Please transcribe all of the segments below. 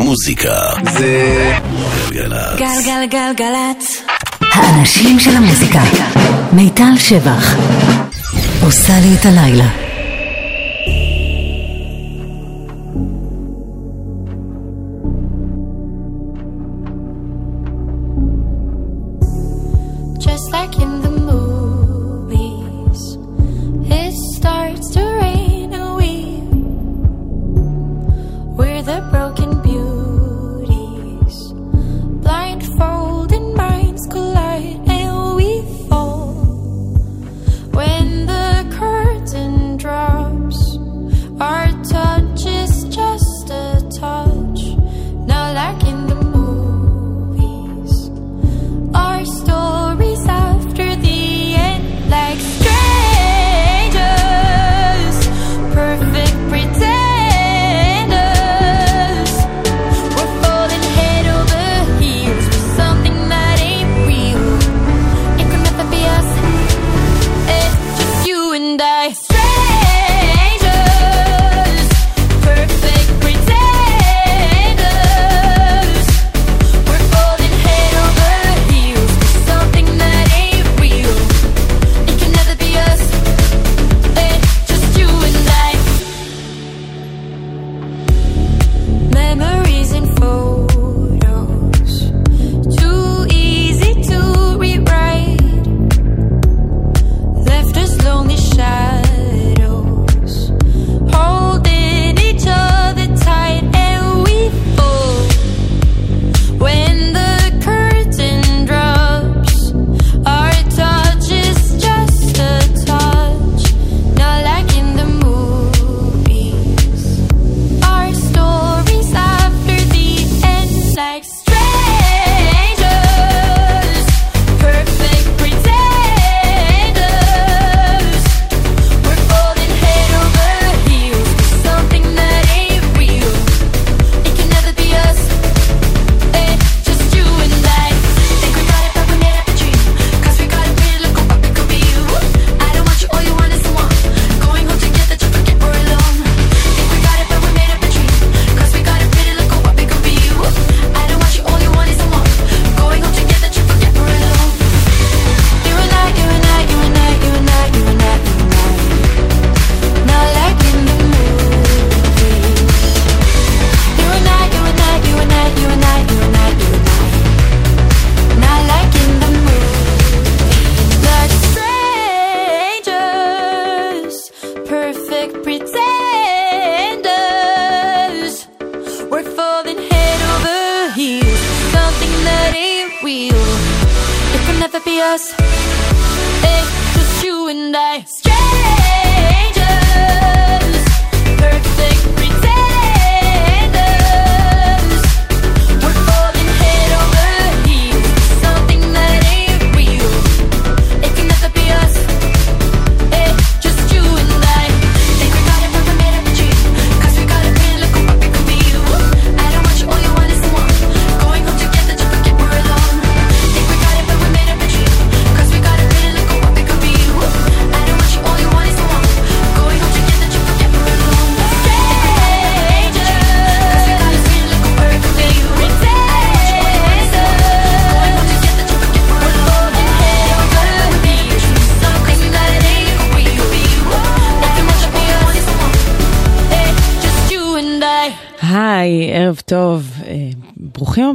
מוזיקה זה גלגלצ. גלגלגלגלצ. האנשים של המוזיקה. מיטל שבח. עושה לי את הלילה.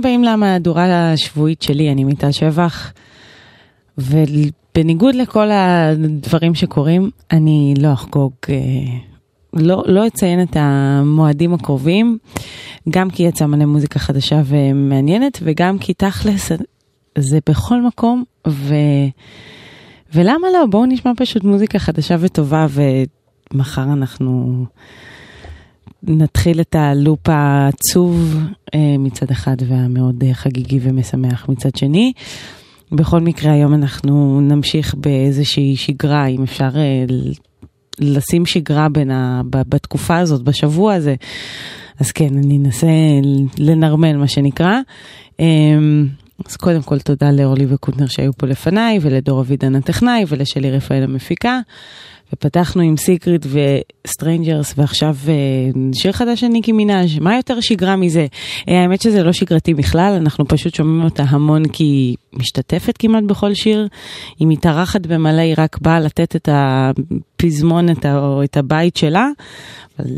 באים למהדורה השבועית שלי, אני מיטל שבח, ובניגוד לכל הדברים שקורים, אני לא אחגוג, לא אציין את המועדים הקרובים, גם כי יצא מלא מוזיקה חדשה ומעניינת, וגם כי תכלס זה בכל מקום, ולמה לא? בואו נשמע פשוט מוזיקה חדשה וטובה, ומחר אנחנו נתחיל את הלופ העצוב מצד אחד והמאוד חגיגי ומשמח מצד שני. בכל מקרה היום אנחנו נמשיך באיזושהי שגרה, אם אפשר לשים שגרה בתקופה הזאת, בשבוע הזה. אז כן, אני אנסה לנרמל מה שנקרא. אז קודם כל תודה לאורלי וקוטנר שהיו פה לפניי, ולדור אבידן הטכנאי, ולשלי רפאל המפיקה, ופתחנו עם סיקריט וסטרנג'רס, ועכשיו שיר חדש של ניקי מינאז'. מה יותר שגרה מזה? האמת שזה לא שגרתי בכלל, אנחנו פשוט שומעים אותה המון, כי היא משתתפת כמעט בכל שיר, היא מתארחת במלא, היא רק באה לתת את הפזמון, או את הבית שלה, אבל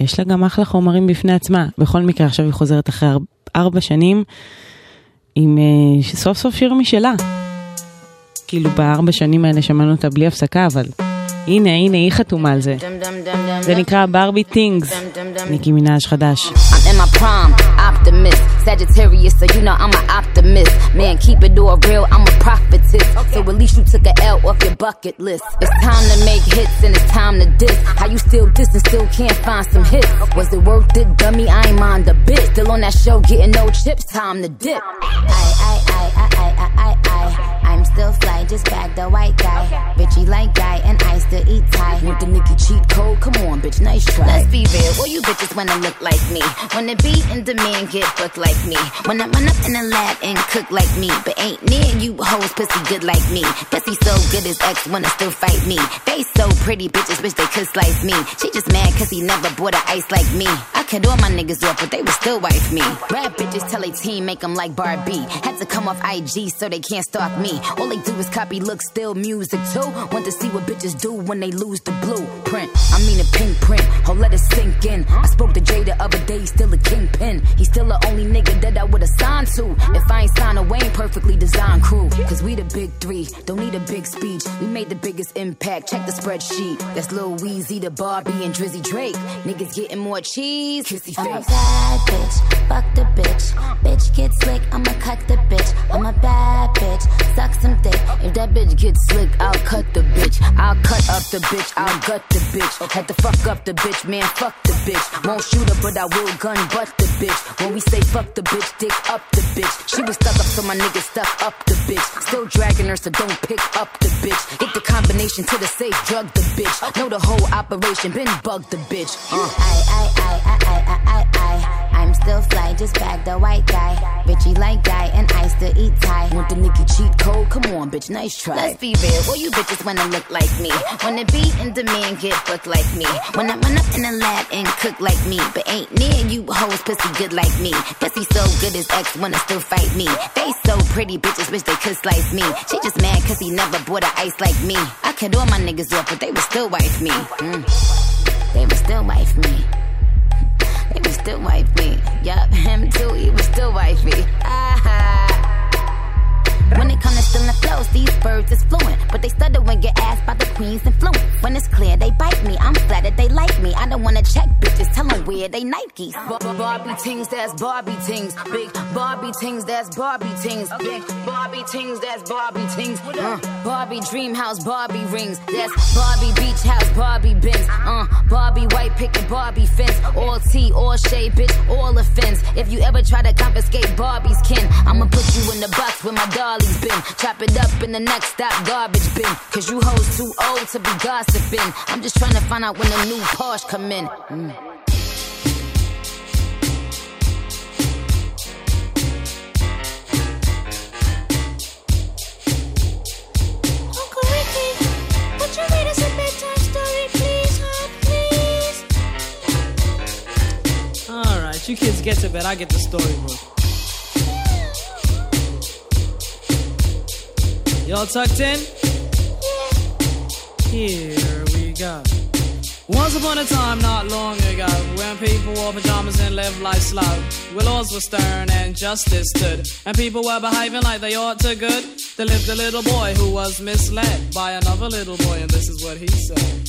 יש לה גם אחלה חומרים בפני עצמה. בכל מקרה, עכשיו היא חוזרת אחרי 4 שנים, עם סוף סוף שיר משלה. כאילו ב4 שנים האלה שמענו אותה בלי הפסקה, אבל הנה, היא חתומה על זה. זה נקרא ברבי טינגס, ניקי מינאז' חדש. I'm in my prime, optimist, Sagittarius, so you know I'm an optimist. Man, keep it all real, I'm a prophetess. So at least you took an L off your bucket list. It's time to make hits and it's time to diss. How you still diss and still can't find some hits? Was it worth it, dummy? I ain't mind a bit. Still on that show, getting no chips, time to dip. I'm still fly, just bagged the white guy. Bitchy like guy, and I still eat Thai. With the Nicki cheat code, come on, bitch, nice try. Let's be real, all you bitches wanna look like me. Wanna be in demand, get booked like me. Wanna run up in the lab and cook like me. But ain't near you hoes pussy good like me. Pussy so good his ex wanna still fight me. They so pretty, bitches wish they could slice me. She just mad cause he never bought an ice like me. I cut all my niggas off, but they would still wife me. Rap bitches tell a team, make them like Barbie. Had to come off IG so they can't stalk me. All they do is copy, look, steal music too. Want to see what bitches do when they lose the blueprint. I mean a pink print, oh let it sink in. I spoke to Jay the other day, he's still a kingpin. He's still the only nigga that I would've signed to. If I ain't signed away, ain't perfectly designed crew. Cause we the big three, don't need a big speech. We made the biggest impact, check the spreadsheet. That's Lil Weezy, the Barbie, and Drizzy Drake. Niggas getting more cheese, kissy face. I'm a bad bitch, fuck the bitch. Bitch get slick, I'ma cut the bitch. I'm a bad bitch, suck some dick. If that bitch gets slick, I'll cut the bitch. I'll cut up the bitch, I'll gut the bitch. Had to fuck up the bitch, man, fuck the bitch. Won't shoot her, but I will gun butt the bitch. When we say fuck the bitch, dick up the bitch. She was stuck up, so my nigga stuck up the bitch. Still dragging her, so don't pick up the bitch. Get the combination to the safe, drug the bitch. Know the whole operation, been bugged the bitch. I'm still fly, just bag the white guy. Bitchy like guy, and I still eat Thai. Want the Nicki cheat code? Come on, bitch, nice try. Let's be real, all you bitches wanna look like me. Wanna be in demand, get booked like me. Wanna run up in the lab and cook like me. But ain't near you hoes pussy good like me. Pussy so good his ex wanna still fight me. They so pretty, bitches wish they could slice me. She just mad cause he never bought an ice like me. I cut all my niggas off, but they would still wife me. They would still wife me. He was still wife me. Yup, him too, he was still wife me. When it comes to stealing flows, these birds is fluent. But they stutter when get asked by the queen's influence. When it's clear, they bite me. I'm flattered they like me. I don't wanna check bitches, tell them where they Nikes. Barbie Tings, that's Barbie Tings. Big Barbie Tings, that's Barbie Tings. Big Barbie Tings, that's Barbie Tings. Barbie Dream House, Barbie Rings. That's Barbie Beach House, Barbie Benz. Barbie White Picket, Barbie Fence. All tea, all shade, bitch, all offense. If you ever try to confiscate Barbie's kin, I'ma put you in the box with my dog. Been. Chop it up in the next stop garbage bin. Cause you hoes too old to be gossiping. I'm just trying to find out when the new Porsche come in. Uncle Ricky, would you read us a bedtime story please, hon, please? Alright, you kids get to bed, I get the storybook. Y'all tucked in? Here we go. Once upon a time, not long ago, when people wore pajamas and lived life slow, where laws were stern and justice stood, and people were behaving like they ought to good, there lived a little boy who was misled by another little boy, and this is what he said.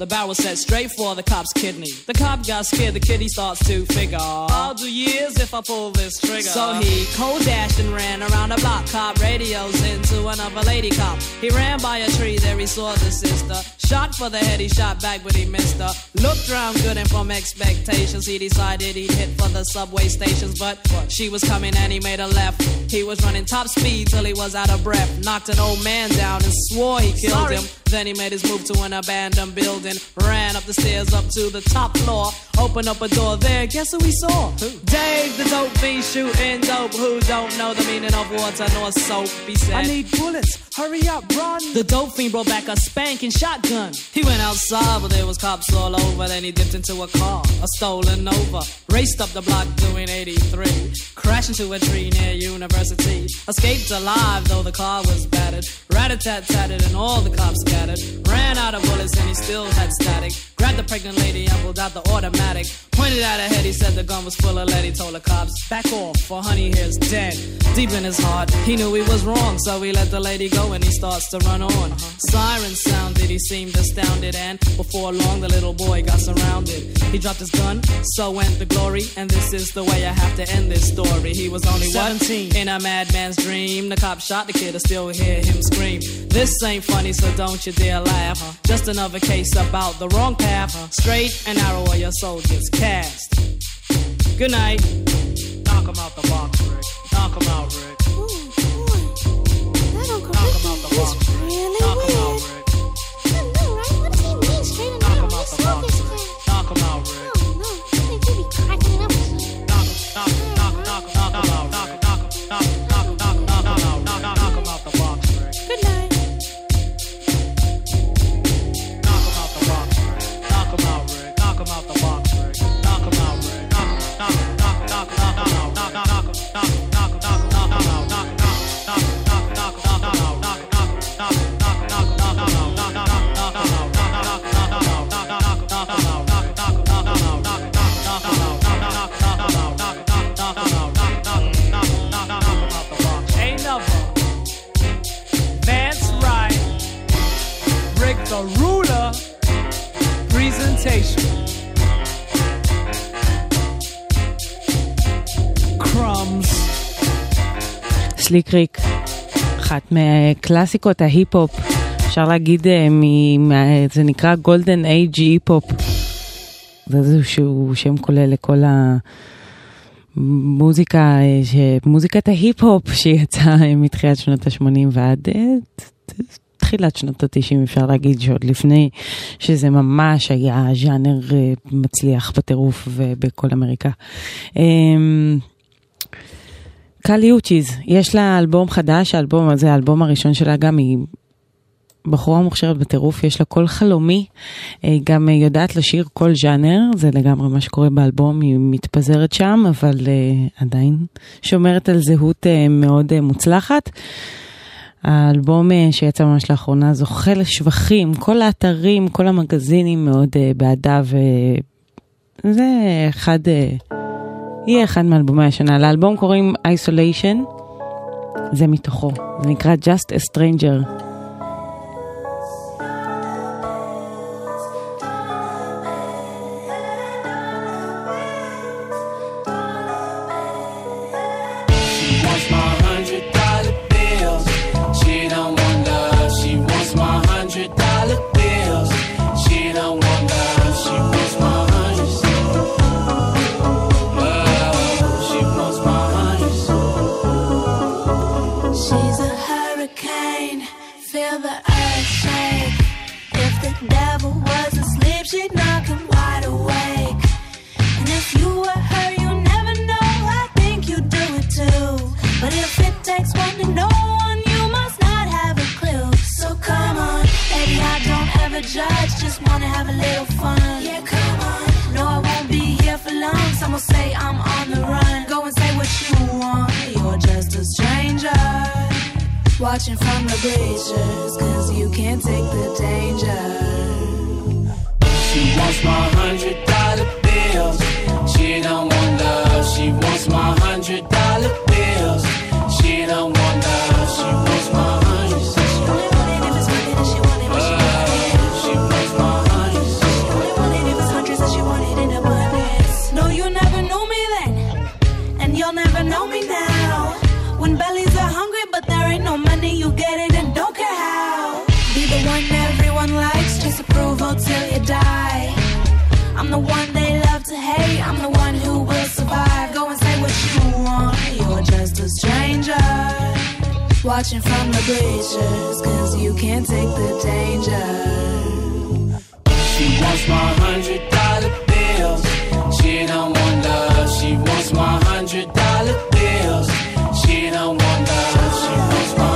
The barrel set straight for the cop's kidney. The cop got scared, the kidney starts to figure, I'll do years if I pull this trigger. So he cold dashed and ran around the block. Cop radios into to another lady cop. He ran by a tree, there he saw the sister. Shot for the head, he shot back, but he missed her. Looked around good and from expectations, he decided he'd hit for the subway stations. But she was coming and he made a left. He was running top speed till he was out of breath. Knocked an old man down and swore he killed him. Then he made his move to an abandoned building. Ran up the stairs up to the top floor. Opened up a door there, guess who he saw? Who? Dave the dope fiend shooting dope. Who don't know the meaning of water nor soap, he said. I need bullets, hurry up, run. The dope fiend brought back a spanking shotgun. He went outside, but there was cops all over. Then he dipped into a car, a stolen Nova. Raced up the block doing 83. Crashed into a tree near University. Escaped alive, though the car was battered. Rat-a-tat-tatted and all the cops got. Ran out of bullets and he still had static. Grabbed the pregnant lady and pulled out the automatic. Pointed at her head, he said the gun was full of lead. He told the cops, back off or honey here's dead. Deep in his heart, he knew he was wrong, so he let the lady go and he starts to run on. Sirens sounded, he seemed astounded, and before long the little boy got surrounded. He dropped his gun, so went the glory, and this is the way I have to end this story. He was only 17 in a madman's dream. The cop shot the kid, I still hear him scream. This ain't funny, so don't you dear laugh, just another case about the wrong path, straight and narrow or your soul gets cast. Good night. Knock him out the box, Rick. Knock him out, Rick. Ooh, boy. That Uncle Ricky is really weird. I know, right? What does he mean, straight and narrow? Your soul gets cast. Knock him out, Rick. Oh, no. I think he'd be cracking it up with you. Knock him, knock him, knock him, knock him, knock him, knock him, knock him, knock him. The Ruler presentation. Crumbs. סליק ריק, אחת מקלאסיקות ההיפ-הופ, אפשר להגיד, זה נקרא גולדן אייג' היפ-הופ. זה איזשהו שם כולל לכל המוזיקה, מוזיקת ההיפ-הופ שיצאה מתחילת שנות ה-80 ועד תחילת שנות ה-90, אפשר להגיד שעוד לפני שזה ממש היה ז'אנר מצליח בטירוף ובכל אמריקה. קלי יוצ'יז, יש לה אלבום חדש, האלבום הזה, האלבום הראשון שלה, גם היא בחורה מוכשרת בטירוף, יש לה קול חלומי, היא גם יודעת לשיר כל ז'אנר, זה לגמרי מה שקורה באלבום, היא מתפזרת שם, אבל עדיין שומרת על זהות מאוד מוצלחת. האלבום שיצא ממש לאחרונה זוכה לשבחים, כל האתרים, כל המגזינים מאוד בעדה, וזה אחד, יהיה אחד מאלבומי השנה. לאלבום קוראים Isolation, זה מתוכו, זה נקרא Just a Stranger. Judge, just wanna have a little fun. Yeah, come on. No, I won't be here for long. Some will say I'm on the run. Go and say what you want. You're just a stranger watching from the bleachers, cause you can't take the danger. She wants my $100 bills. She don't want love. She wants my $100 bills. She don't want love. She wants my $100 bills. Know me now when bellies are hungry but there ain't no money you get it. I'm the one they love to hate. I'm the one who will survive. Go and say what you want. You're just a stranger watching from the bleachers, 'cause you can't take the danger. She wants my $100 bills. She don't want love. She wants my $100 bills. She don't want love. She wants my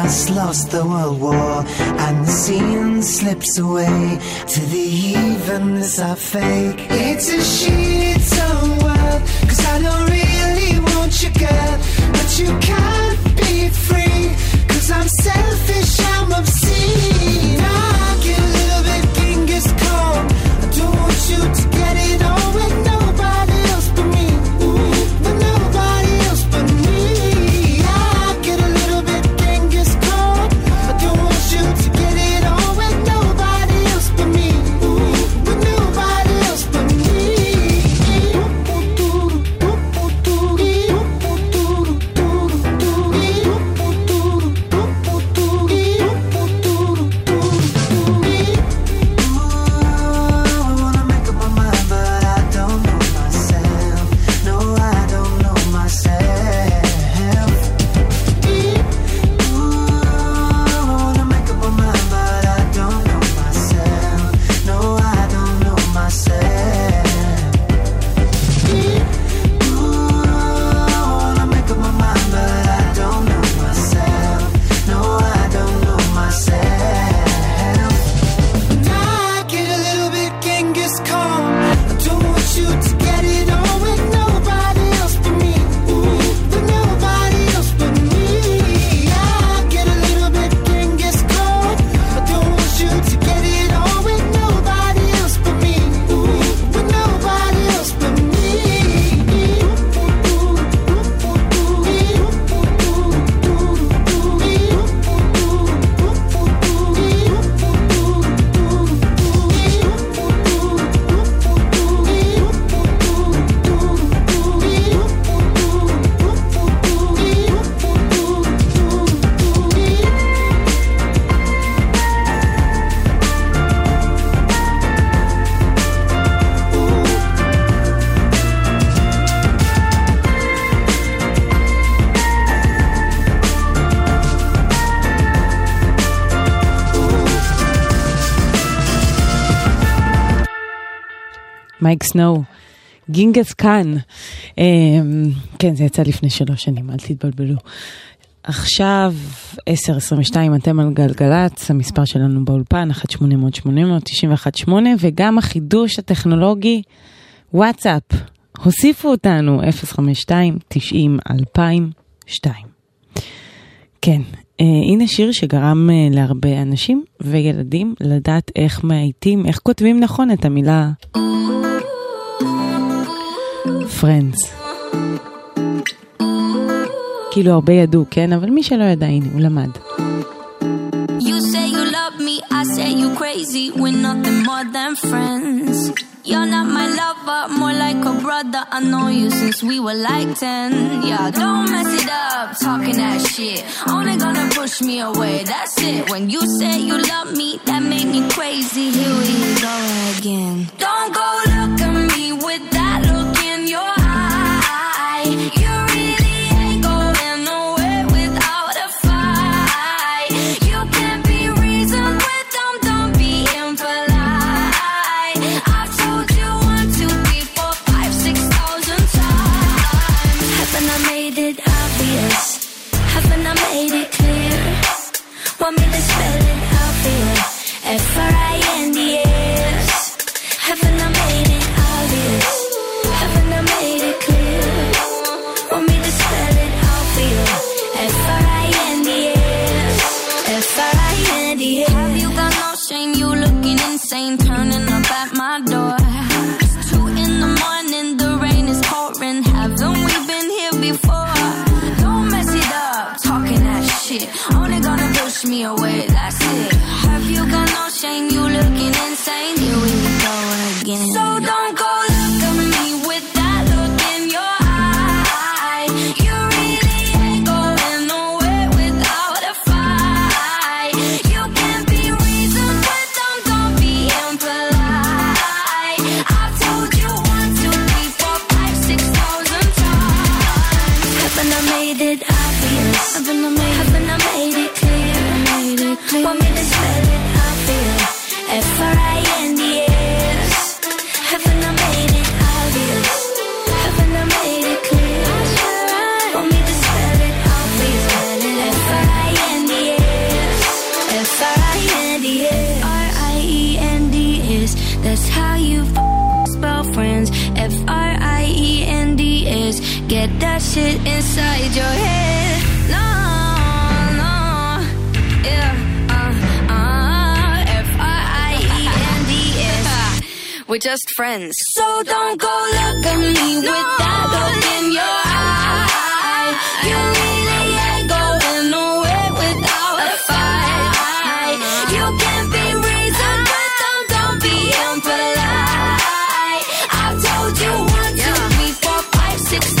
just lost the World War, and the scene slips away to the evenness of fake. It's a shit's own world, 'cause I don't really want you, girl, but you can't be free, 'cause I'm selfish, I'm obscene. I get a little bit Genghis Khan. I don't want you to get it all with nobody else but me. Ooh, with nobody else but me. מייק סנאו, גינגס קאן. כן, זה יצא לפני 3 שנים, אל תתבלבלו. עכשיו 10:22, אתם על גלגלץ, המספר שלנו באולפן 1-800-891-8, וגם החידוש הטכנולוגי וואטסאפ, הוסיפו אותנו 052-90-2002. כן, הנה שיר שגרם להרבה אנשים וילדים לדעת איך מאייתים, איך כותבים נכון את המילה Friends. כאילו הרבה ידעו, כן? אבל מי שלא ידע, הנה, הוא למד. You say you love me, I say you crazy, we're nothing more than friends. You're not my lover, more like a brother, I know you since we were like 10. Yeah, don't mess it up, talking that shit, only gonna push me away, that's it. When you say you love me, that made me crazy, here we go again. Don't go look at me with that look in your eye. You're want me to spell it out for you, F-R-I-N-D-S. Haven't I made it obvious? Haven't I made it clear? Want me to spell it out for you, F-R-I-N-D-S. F-R-I-N-D-S. Have you got no shame? You looking insane, turning up at my door. It's 2 a.m, the rain is pouring. Haven't we been here before? Don't mess it up, talking that shit, only gonna push me away, that's it. Have you got no shame? You looking insane, here we go again. So don't go look at me with that look in your eye. You really ain't going nowhere without a fight. You can't be reasoned with them, don't be impolite. I've told you 1, 2, 3, 4, 5, 6,000 times. Haven't I made it obvious? Haven't I made it want me to spell it out for you, F-R-I-N-D-S. Haven't I made it obvious? Haven't I made it clear? Want me to spell it out for you, F-R-I-N-D-S. F-R-I-N-D-S. R-I-E-N-D-S. That's how you spell friends, F-R-I-E-N-D-S. Get that shit inside your head. No. We're just friends. So don't go look at me with that look in your eye. You really ain't going nowhere without a fight. You can't be reasoned with them, don't be impolite. I've told you 1, 2, 3, 4,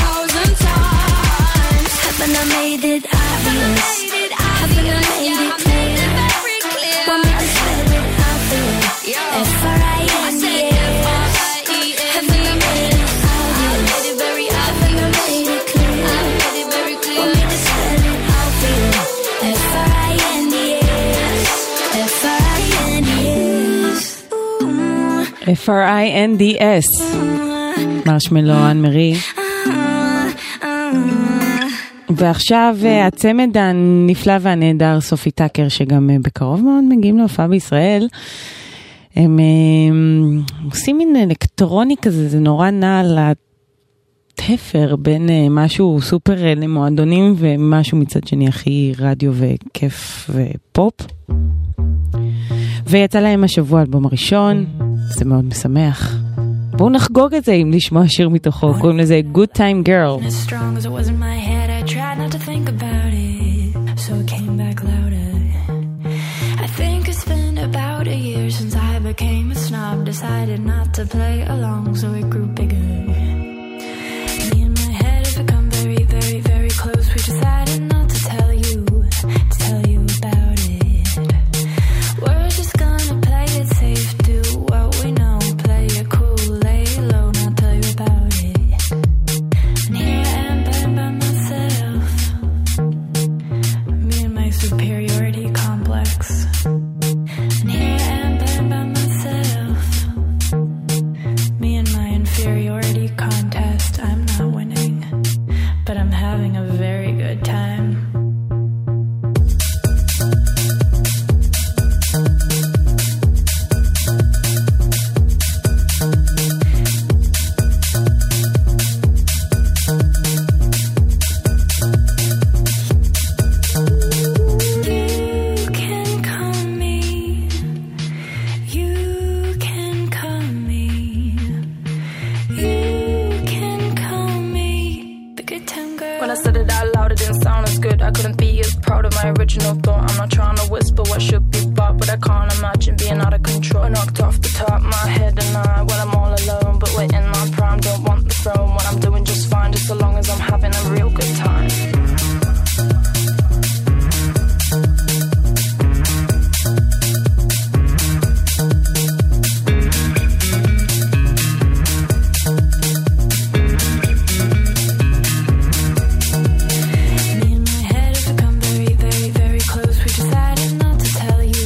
5, 6,000 times. Haven't I made it obvious? Haven't I made it clear? Want me to spell it out for you, F-R-I-N-D-S. F-R-I-N-D-S. מרשמלו, אן מרי. ועכשיו הצמד הנפלא והנהדר, סופי טאקר, שגם בקרוב מאוד מגיעים להופעה בישראל. הם עושים מין אלקטרוני כזה, זה נורא נע לתפר בין משהו סופר למועדונים ומשהו מצד שני הכי רדיו וכיף ופופ. ויצא להם השבוע אלבום הראשון, זה מאוד משמח. בואו נחגוג את זה עם לשמוע שיר מתוכו, קוראים לזה Good Time Girl. As strong as it was in my head, I tried not to think about it, so it came back louder. I think it's been about a year since I became a snob, decided not to play along, so it grew bigger. Me and my head have become very, very, very close, we decided not to tell you about it. We're just gonna play it safe, do what we know, play it cool, lay low, now tell you about it. And here I am playing by myself, me and my superiority complex. And here I am playing by myself, me and my inferiority contest. I'm not winning, but I'm having a very good time. said it out loud, it didn't sound as good. I couldn't be as proud of my original thought. I'm not trying to whisper what should be bought, but I can't imagine being out of control. I knocked off the top of my head and well, I'm all alone, but we're in my prime. Don't want the throne, what I'm doing just fine, just so long as I'm having a real good time. We decided not to tell you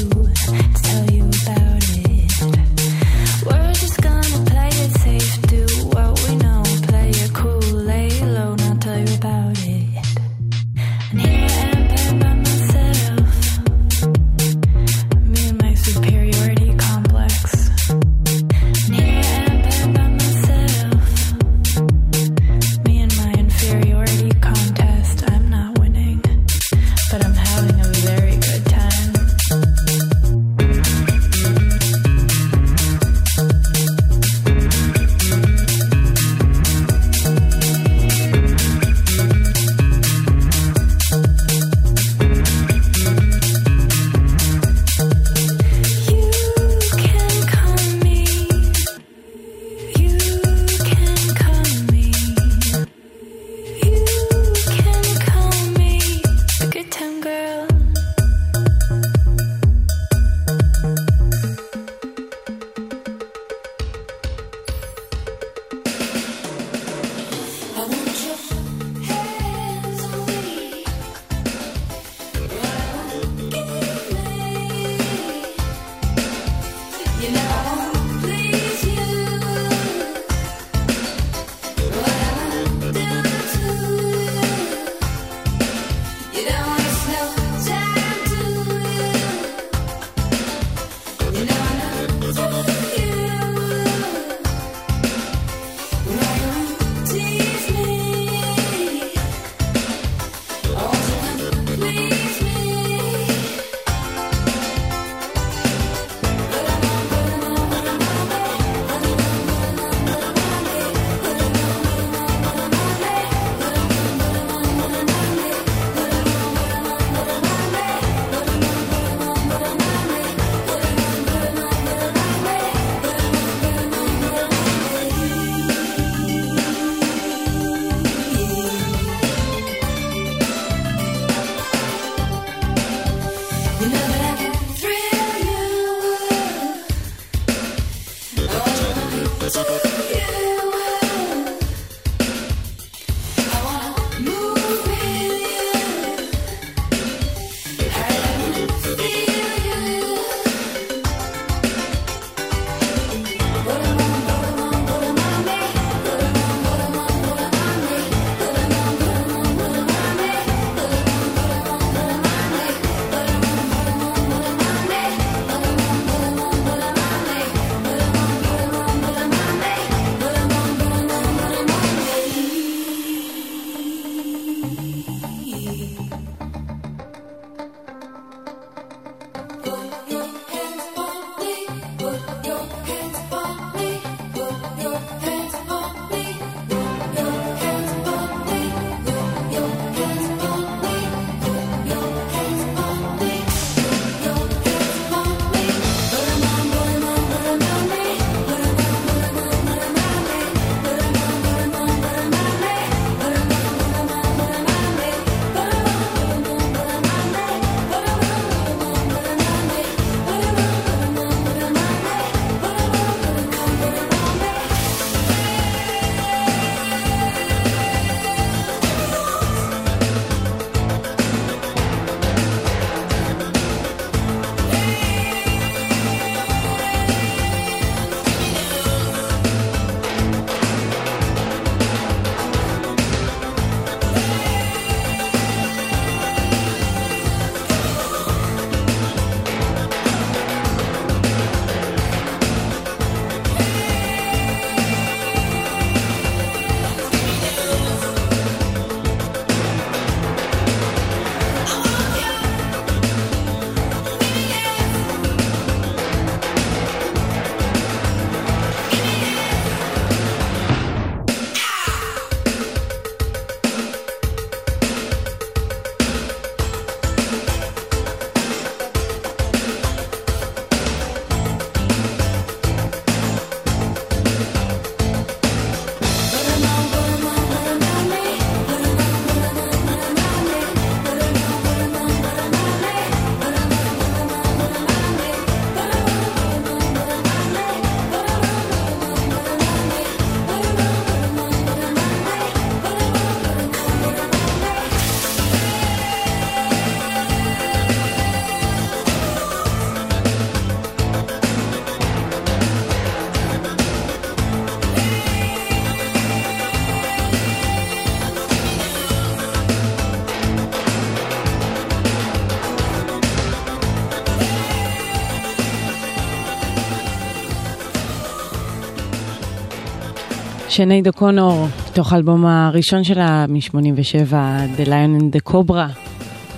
שני דוקונור, תוך אלבום הראשון שלה מ-87, The Lion and the Cobra.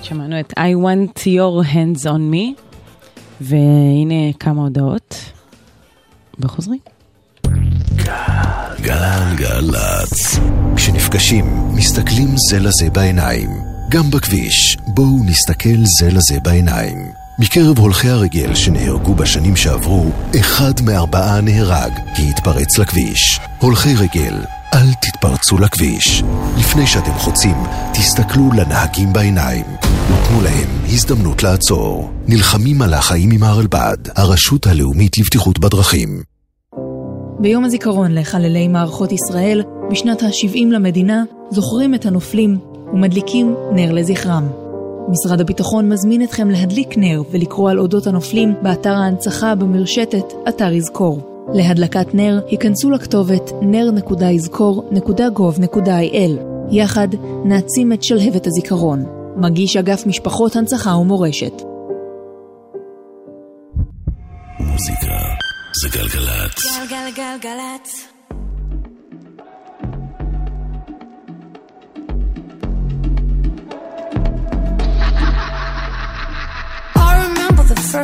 שמענו את I want your hands on me. והנה כמה הודעות. וחוזרים. גלן גלץ. כשנפגשים, מסתכלים זה לזה בעיניים. גם בכביש, בואו נסתכל זה לזה בעיניים. מקרב הולכי הרגל שנהרגו בשנים שעברו, 1 מ-4 נהרג כי התפרץ לכביש. הולכי רגל, אל תתפרצו לכביש. לפני שאתם חוצים, תסתכלו לנהגים בעיניים. ותנו להם הזדמנות לעצור. נלחמים על החיים עם הרלב"ד, הרשות הלאומית לבטיחות בדרכים. ביום הזיכרון לחללי מערכות ישראל, בשנת ה-70 למדינה, זוכרים את הנופלים ומדליקים נר לזכרם. משרד הביטחון מזמין אתכם להדליק נר ולקרוא על אודות הנופלים באתר ההנצחה במרשתת אתר יזכור. להדלקת נר היכנסו לכתובת ner.yzkor.gov.il. יחד נעצים את שלהבת הזיכרון. מגיש אגף משפחות הנצחה ומורשת. מוזיקה זה גלגלת. גלגלגלגלת.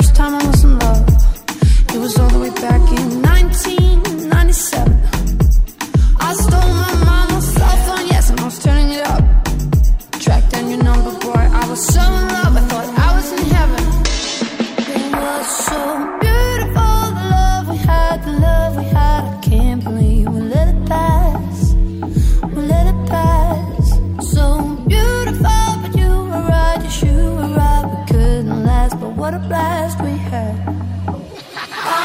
First time I was in love, it was all the way back in 1997. I stole my mama's cell phone, yes, and I was turning it up. Tracked down your number, boy, I was so in love, I thought I was in heaven. It was so beautiful, the love we had, I can't believe we let it pass, So beautiful, but you were right, yes, you were right, we couldn't last, but what a blast we had.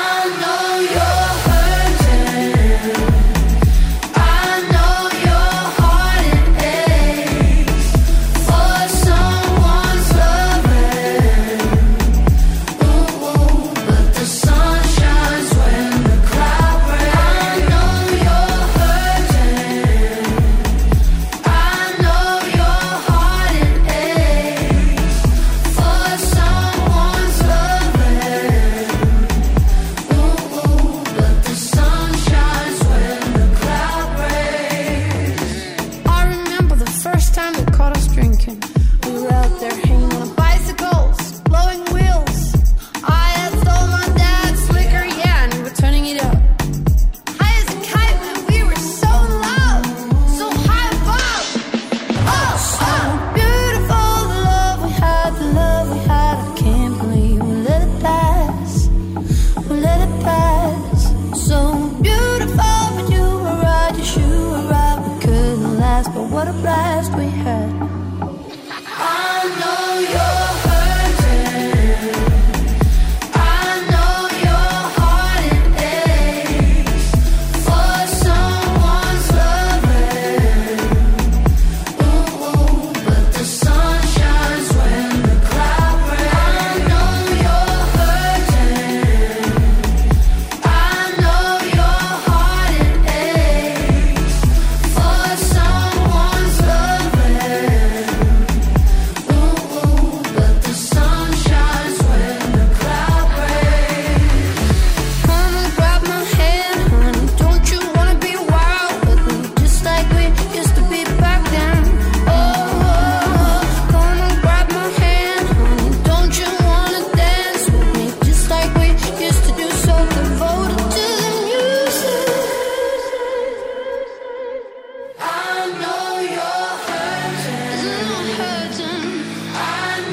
I know you're hurting, I know your heart it aches for someone's loving. Ooh, but the sun shines when the cloud breaks. I know you're hurting, I know your heart it aches for someone's loving. Ooh, but the sun shines when the cloud breaks. I remember the first time they caught us drinking. We were out there hanging on bicycles, blowing wheels. I had stole my dad's liquor, yeah, and we were turning it up. High as a kite, man, we were so in love, so high above. Oh, so beautiful, the love we had, I can't believe we let it pass, So beautiful, but you were right, yes, you were right, we couldn't last, but what a blast we had. I know you're hurting, I know your heart it aches for someone's loving. Ooh, but the sun shines when the cloud breaks. I know you're hurting, I know your heart it aches for someone's loving. Ooh, but the sun shines when the cloud breaks. Honey, grab my hand, honey, don't you wanna be wild with me, just like we used to be back then. Oh, honey, grab my hand, honey, don't you wanna dance with me, just like we used to do, so devoted to the music. I know you're hurting, I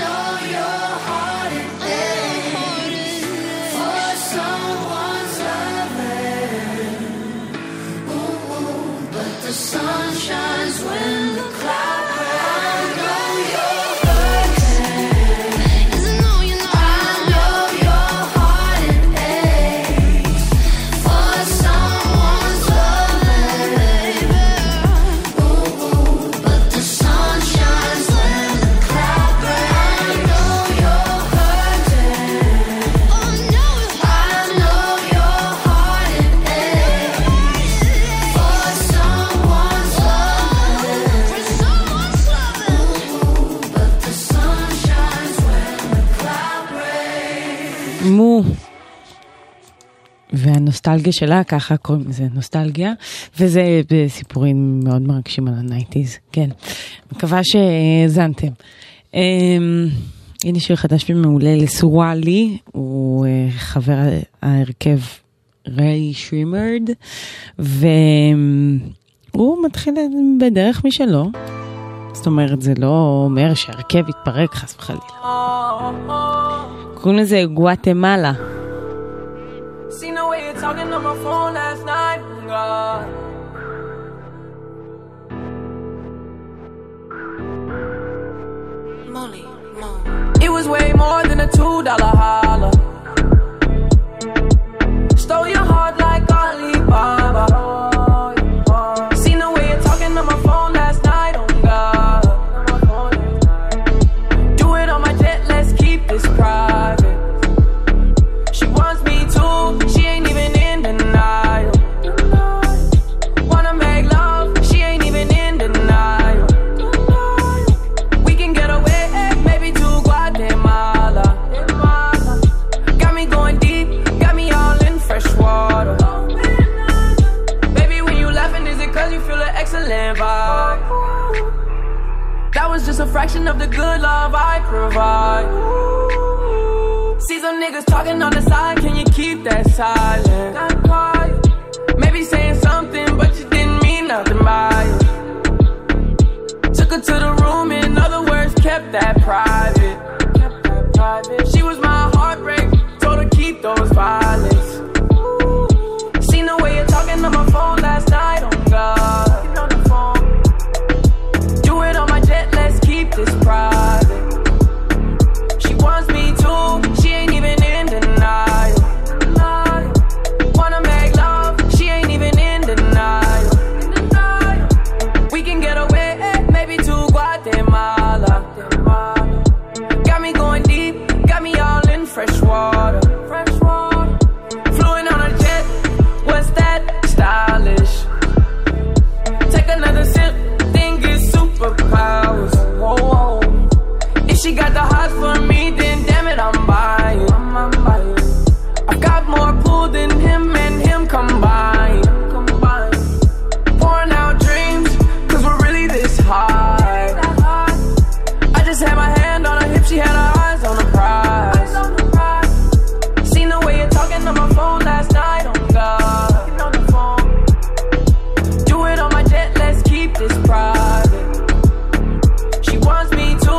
know your heart it aches for someone's loving. Ooh, but the sun shines when the cloud breaks. I know you're hurting, I know your heart it aches for someone's loving. Ooh, but the sun shines when the cloud breaks. I know you're hurting, I know your heart it aches for someone's loving. Ooh, but the sun shines when the cloud breaks. מו והנוסטלגיה שלה, ככה קוראים לזה נוסטלגיה, וזה סיפורים מאוד מרגשים על ה-90s, כן. מקווה שהזנתם. הנה שיר חדש ומעולה לסוואלי, הוא חבר ההרכב ריי שרימרד, והוא מתחיל בדרך משלו, זאת אומרת זה לא אומר שהרכב יתפרק חס וחלילה. קוראים לזה גואטמלה. Seen the way you're talking on my phone last night, God. Molly, Molly. It was way more than a $2 holler. Stole your heart like Alibaba. Seen the way you're talking on my phone last night, oh God. Do it on my jet, let's keep this private. She ain't even in denial. Wanna make love, she ain't even in denial. We can get away, maybe to Guatemala. Got me going deep, got me all in fresh water. Baby, when you laughing, is it cause you feel an excellent vibe? That was just a fraction of the good love I provide. See some niggas talking on the side, can you keep that silent? I'm quiet. Maybe saying something, but you didn't mean nothing by it. Took her to the room, in other words, kept that private. Kept that private. She was my heartbreak, told her keep those violets. Ooh. Seen the way you're talking on my phone last night, oh God. Keep on the phone. Do it on my jet, let's keep this private. She wants me too, she ain't even in denial. Wanna make love, she ain't even in denial. We can get away, maybe to Guatemala. Got me going deep, got me all in fresh water. Fluent on a jet, what's that? Stylish. Take another sip, then get superpowers. Whoa. She got the hots for me, then damn it, I'm buying. I got more pool than him and him combined. Pouring out dreams, cause we're really this high. I just had my hand on her hip, she had her eyes on the prize. Seen the way you're talking on my phone last night, oh God. Do it on my jet, let's keep this private. She wants me too.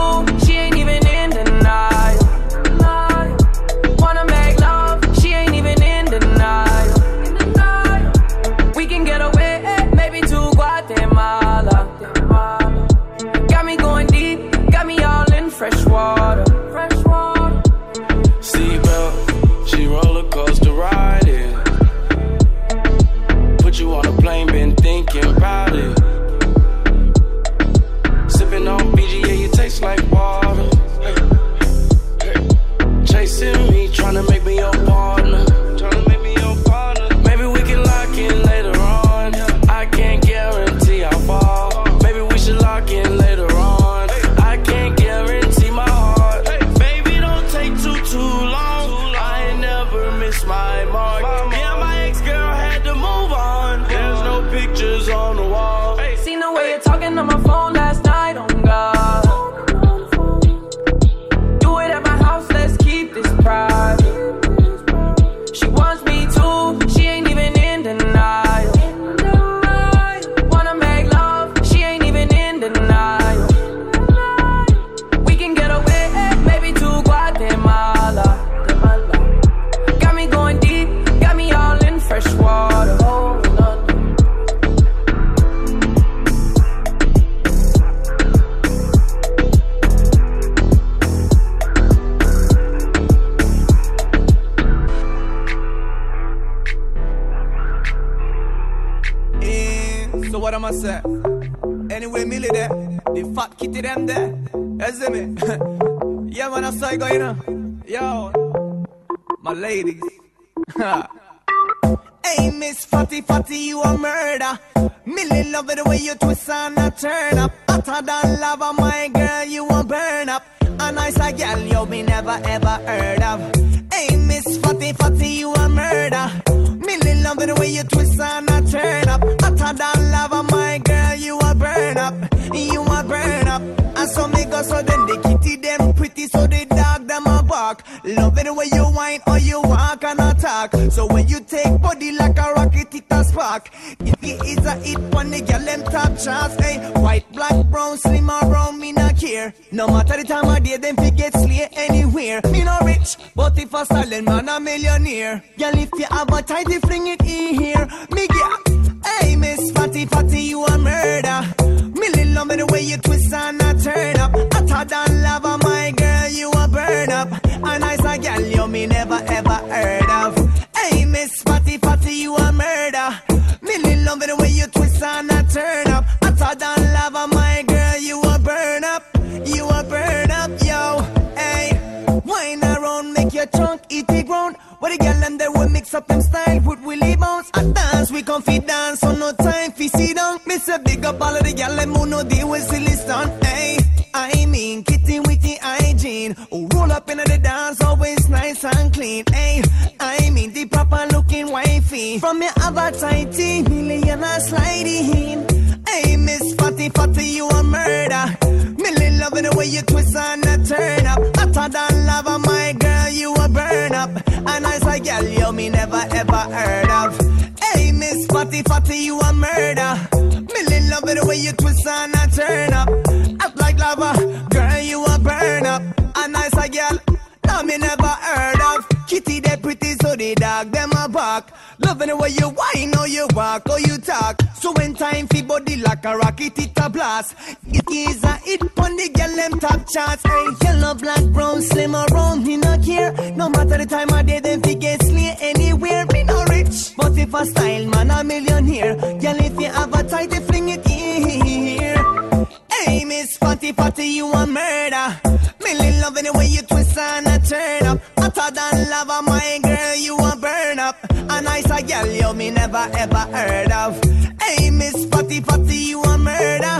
Ever heard of. Hey Miss Fatty Fatty, you a murder. down to the way you twist and I turn up. Hotter than lava, my girl, you a burn up. You a burn up. And some niggas, so then they kitty them pretty, so they dog them a bark. Love the way you whine or you walk and attack. So when you take body like a rocket, it a spark. It is a hit when the girl them top shots, hey. White, black, brown, slim or round, me not care. No matter the time of day, them fi get slay anywhere. Me no rich, but if a silent man a millionaire. Girl, if you have a tighty, fling it in here. Me get, hey, Miss Fatty Fatty, you a murder. Me little love the way you twist and I turn up. Hotter than lava, my girl, you a burn up. A nicer girl, you me never ever heard of. Hey, Miss Fatty Fatty, you a murder. Me little love the way you twist and I turn up. Hotter than lava, my girl, you a burn up. You a burn up, yo. Hey, wine around, make your trunk eat the ground. What a girl and they will mix up them style with Willie Bones. I dance, we can fi dance, so no time fi sit down. Miss a big up all of the girl and who know they will silly stunt. Hey, I mean, kitty with the hygiene. Who roll up into the dance, always nice and clean. Hey, I mean, the proper looking wifey. From your other tighty, million and sliding. Hey, Miss Fatty Fatty, you a murder. Millie loving the way you twist and a turn up. Hotter than lava, my girl, you a burn up. And I say, girl, you me never ever heard of. Hey, Miss Fatty Fatty, you a murder. Millie loving the way you twist and a turn up. Act like lava, girl, you a burn up. And I say, girl, no me never heard of. Kitty, they pretty, so they dog them a bark. Loving the way you whine or you walk or you talk. So when time fi body like a rocket, it a blast. It is a hit pon the girl them top charts. Ain't yellow, black, brown, slim or round, me no care. No matter the time of day, them fi get slay anywhere. Me no rich, but if a style man a millionaire. Girl, if you have a tight, they fling it in here. Hey, Miss Fatty Fatty, you a murder. Millie loving the way you twist and a turn up. Hotter than lava, my girl, you a burn up. A nicer girl, you me never ever heard of. Hey, Miss Fatty Fatty, you a murder.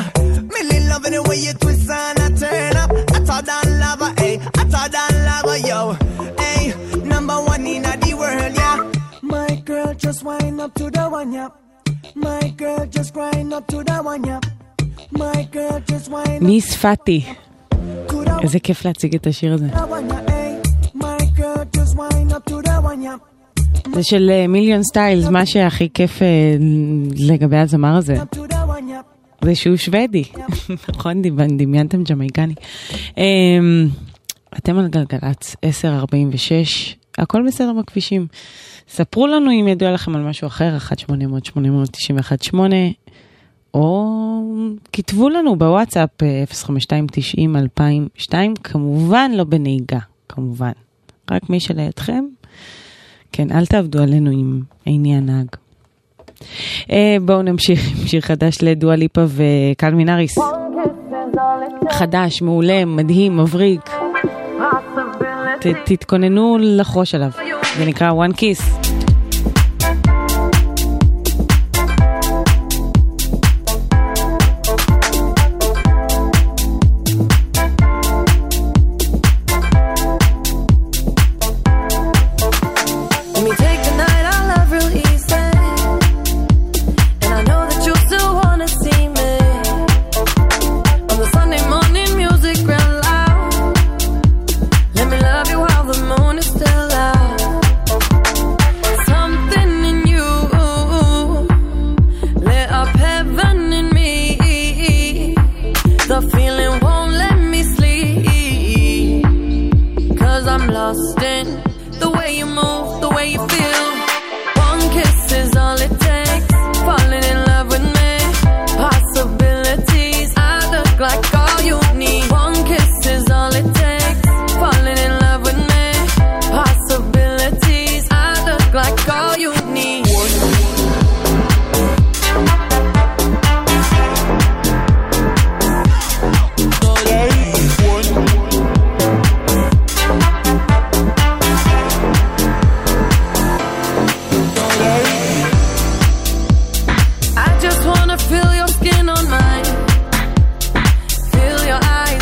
Millie loving the way you twist and a turn up. Hotter than lava, hey, hotter than lava, yo. Hey, number one in the world, yeah. My girl, just wind up to the one, yeah. My girl, just grind up to the one, yeah. מיס פאטי, איזה כיף להציג את השיר הזה. זה של מיליון סטיילס. מה שהכי כיף לגבי הזמר הזה זה שהוא שוודי, נכון? דמיינתם ג'מייקני. אתם על גלגלצ 10:46, הכל בסדר בכבישים. ספרו לנו אם ידוע לכם על משהו אחר, 1-800-891-8 או כתבו לנו בוואטסאפ 052-90-2002, כמובן לא בנהיגה, כמובן. רק מי שלידכם, כן, אל תעבדו עלינו עם עיני הנהג. בואו נמשיך עם שיר חדש לדואה ליפה וקל מינאריס. חדש, מעולה, מדהים, מבריק. תתכוננו לחוש עליו. זה נקרא One Kiss. I just wanna feel your skin on mine, feel your eyes.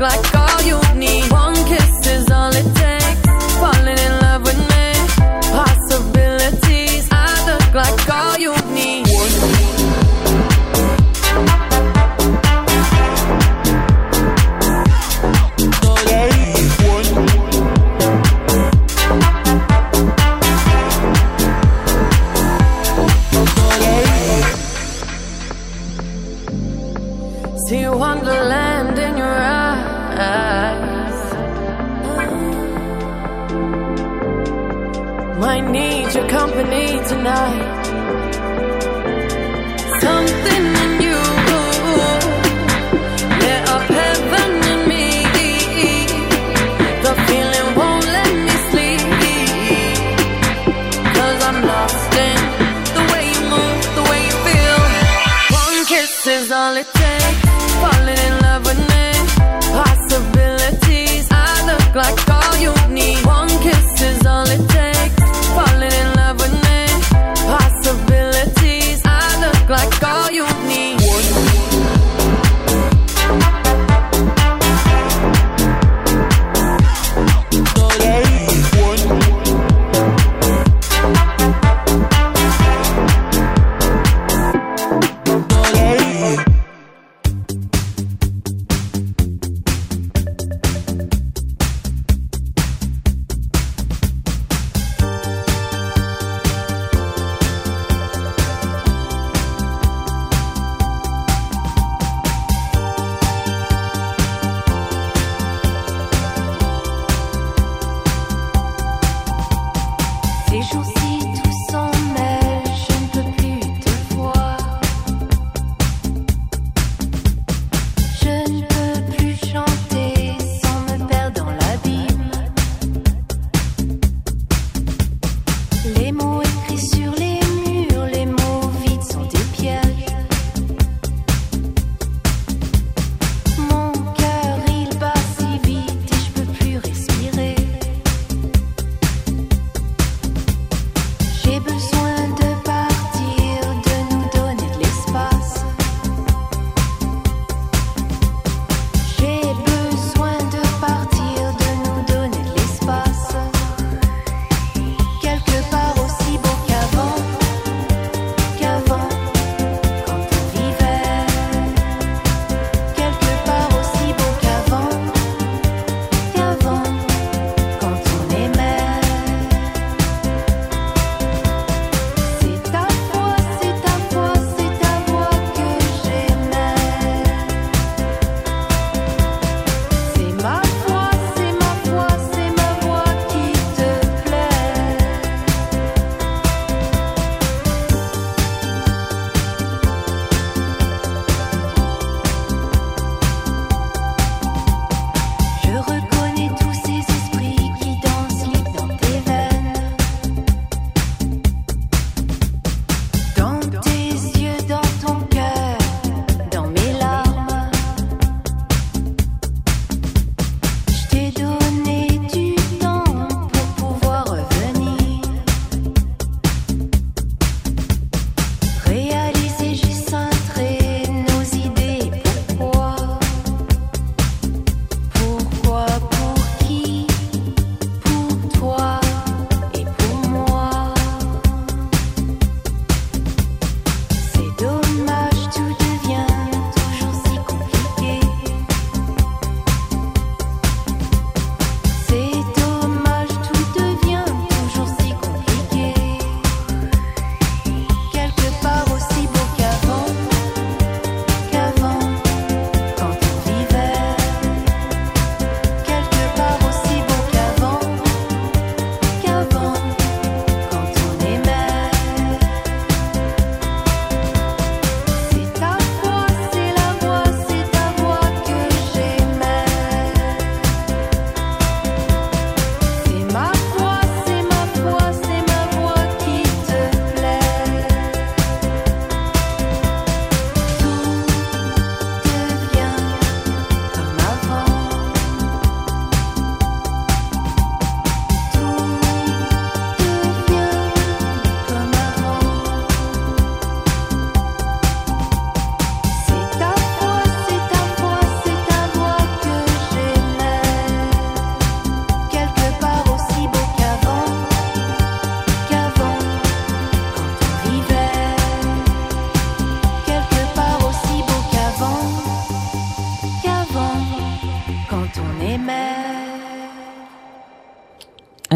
like all you need. One kiss is all it takes. Falling in love with me. Possibilities. I look like all you need. One kiss is all it takes. Falling in love with me.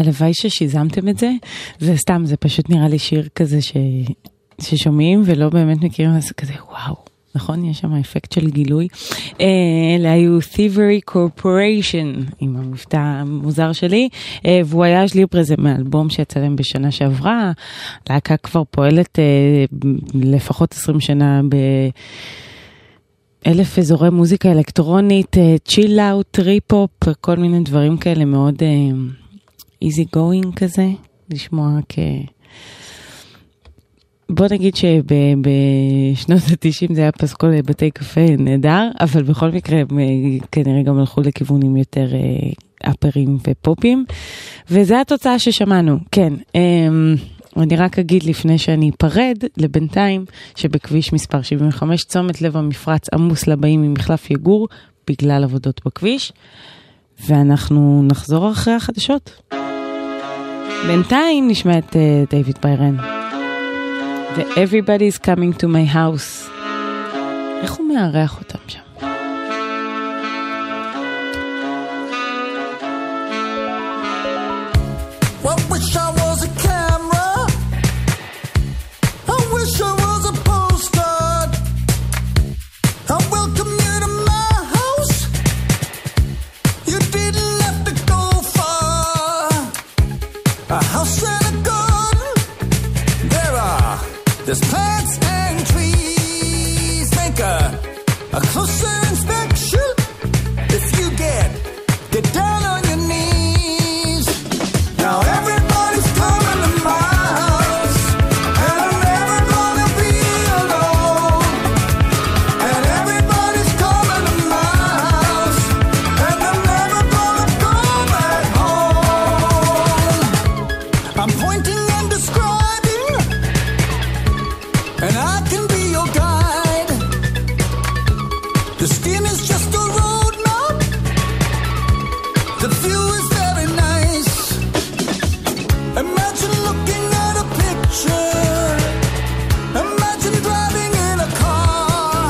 הלוואי ששיזמתם את זה, זה סתם, זה פשוט נראה לי שיר כזה ששומעים ולא באמת מכירים, אז כזה וואו, נכון? יש שם האפקט של גילוי. אלה היו Thievery Corporation, עם המבטא המוזר שלי, והוא היה שליפר, זה מאלבום שיצלם בשנה שעברה, להקה כבר פועלת לפחות 20 שנה ב... 1000 אזורי מוזיקה אלקטרונית, צ'יל אאוט, טריפ-הופ, כל מיני דברים כאלה מאוד איזי גוינג כזה, לשמוע בוא נגיד שבשנות ה-90 זה היה פסקול לבתי קפה נהדר, אבל בכל מקרה כנראה גם הלכו לכיוונים יותר אפרים ופופים, וזה התוצאה ששמענו, כן. אני רק אגיד לפני שאני אפרד לבינתיים שבכביש מספר 75 צומת לב המפרץ עמוס לבאים ממחלף יגור בגלל עבודות בכביש, ואנחנו נחזור אחרי החדשות. בינתיים נשמע את דיוויד ביירן ו-Everybody's coming to my house. איך הוא מערך אותם שם? There's plants and trees. Make a closer inspection. If you get down on your knees. Now everybody's coming to my house, and I'm never gonna be alone. And everybody's coming to my house, and I'm never gonna go back home. I'm pointing and describing, and I can be your guide. The scheme is just a roadmap. The view is very nice. Imagine looking at a picture. Imagine driving in a car.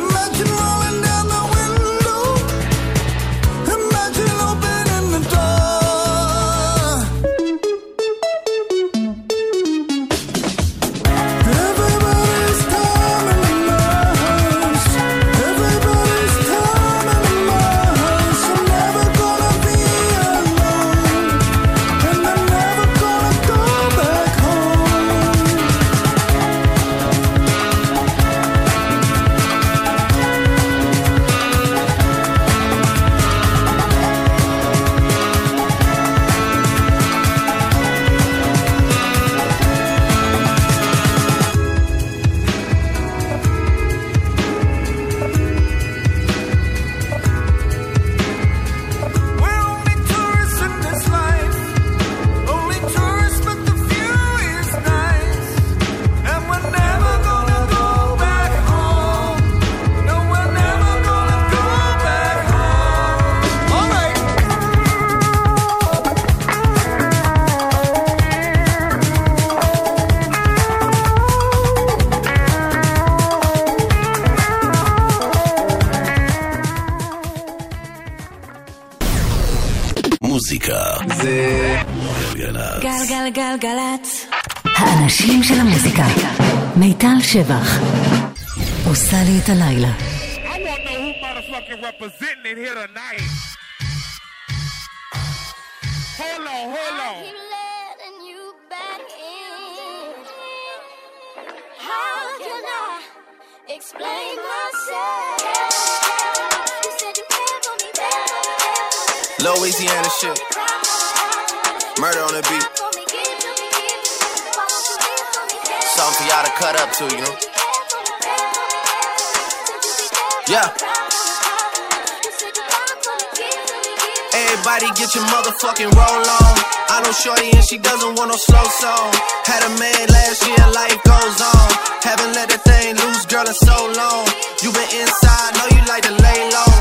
Imagine rolling down the window. Imagine opening the door. גלגלצ האנשים של המוזיקה. מיטל שבח עושה לי את הלילה. Louisiana shit, murder on the beat. Something for y'all to cut up to, you know? Yeah. Everybody get your motherfucking roll on. I know shorty and she doesn't want no slow song. Had a man last year, life goes on. Haven't let that thing loose, girl, in so long. You been inside, know you like to lay low.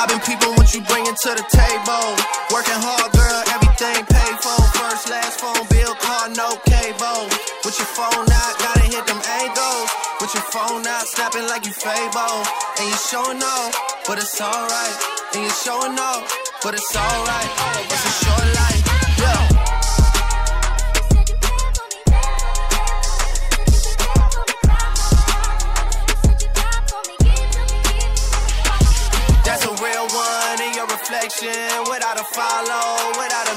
I've been peeping what you bringing to the table. Working hard, girl, everything paid for. First, last phone bill, car, no cable. With your phone out, gotta hit them angles. With your phone out, snapping like you Fable. And you showing off, but it's alright. And you showing off, but it's alright. It's a short life. affection, without a follow, without a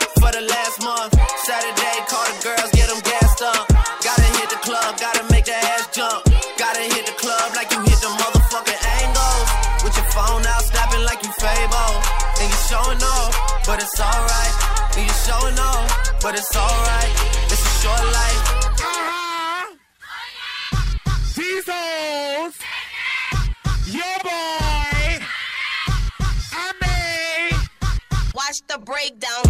for the last month. Saturday, call the girls, get them gassed up. Gotta hit the club, gotta make the ass jump. Gotta hit the club like you hit the motherfucking angles. With your phone out, snapping like you Fabo. And you showing off, but it's alright. And you showing off, but it's alright. It's a short life. These hoes, your boy, I mean. Watch the breakdown.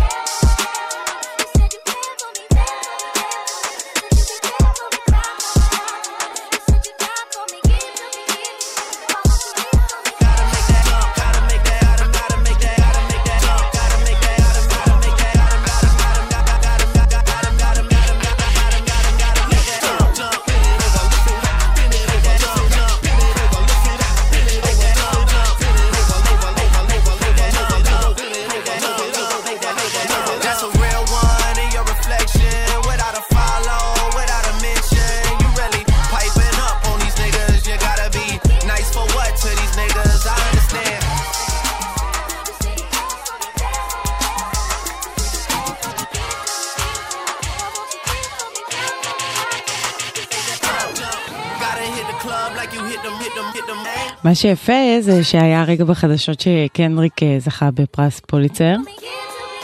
מה שיפה זה שהיה רגע בחדשות שקנדריק זכה בפרס פוליצר,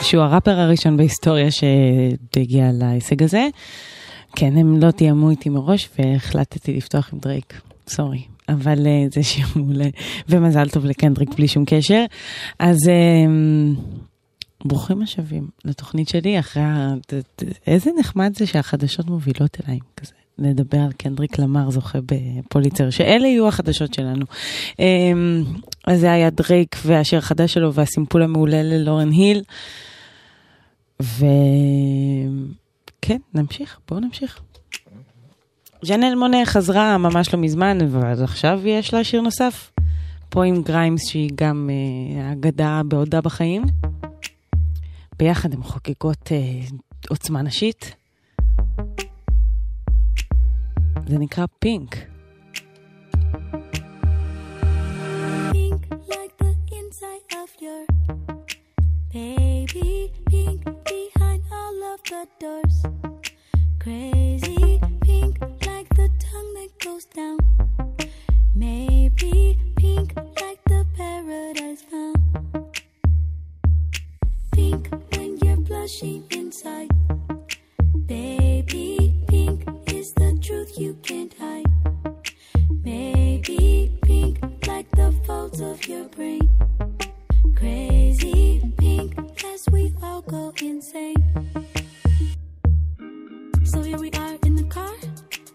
שהוא הראפר הראשון בהיסטוריה שהגיע להישג הזה. כן, הם לא תיאמו איתי מראש והחלטתי לפתוח עם דרייק, סורי, אבל זה שיר מעולה, ומזל טוב לקנדריק בלי שום קשר. אז ברוכים השבים לתוכנית שלי. אחרי איזה נחמד זה שהחדשות מובילות אליי כזה, נדבר על קנדריק למר זוכה בפוליצר, שאלה יהיו החדשות שלנו. אז זה היה דרייק והשיר החדש שלו והסימפול המעולה ללורן היל. וכן, נמשיך, בואו נמשיך. ז'אנל מונה חזרה ממש לא מזמן, ועד עכשיו יש לה שיר נוסף. פה עם גריימס, שהיא גם אגדה בעודה בחיים. ביחד הם חוקקות עוצמה נשית. זה נקרא פינק. Pink like the inside of your baby, pink behind all of the doors. Crazy pink like the tongue that goes down. Maybe pink like the paradise found. Pink when you're blushing inside. Baby pink is the truth you can't hide. Maybe pink like the folds of your brain. Crazy pink as we all go insane. So here we are in the car,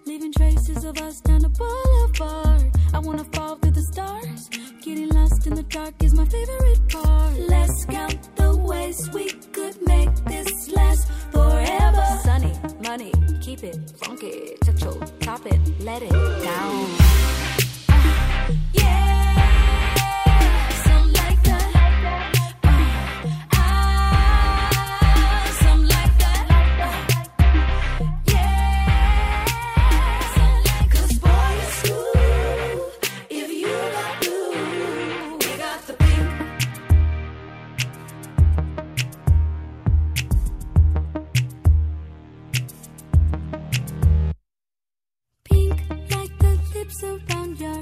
leaving traces of us down the boulevard. I wanna fall through the stars, getting lost in the dark is my favorite part. Let's count the ways we could make this last forever. Sunny, money, keep it, funk it, touch it, top it, let it down. Yeah. Around your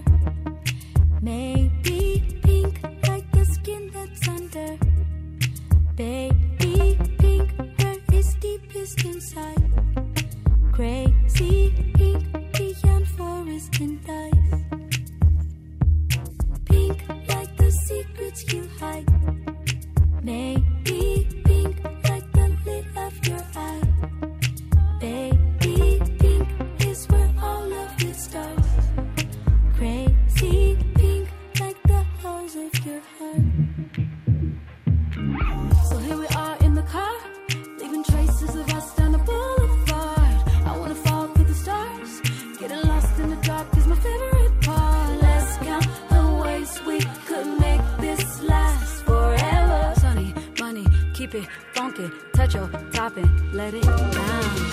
maybe pink like the skin that's under. Baby pink where it's deepest inside. Crazy pink beyond forest and dyes. Pink like the secrets you hide. Maybe pink like the lid of your eye. Baby pink is where all of it starts. Crazy pink like the holes of your heart. So here we are in Keep it funky, touch your top and let it down.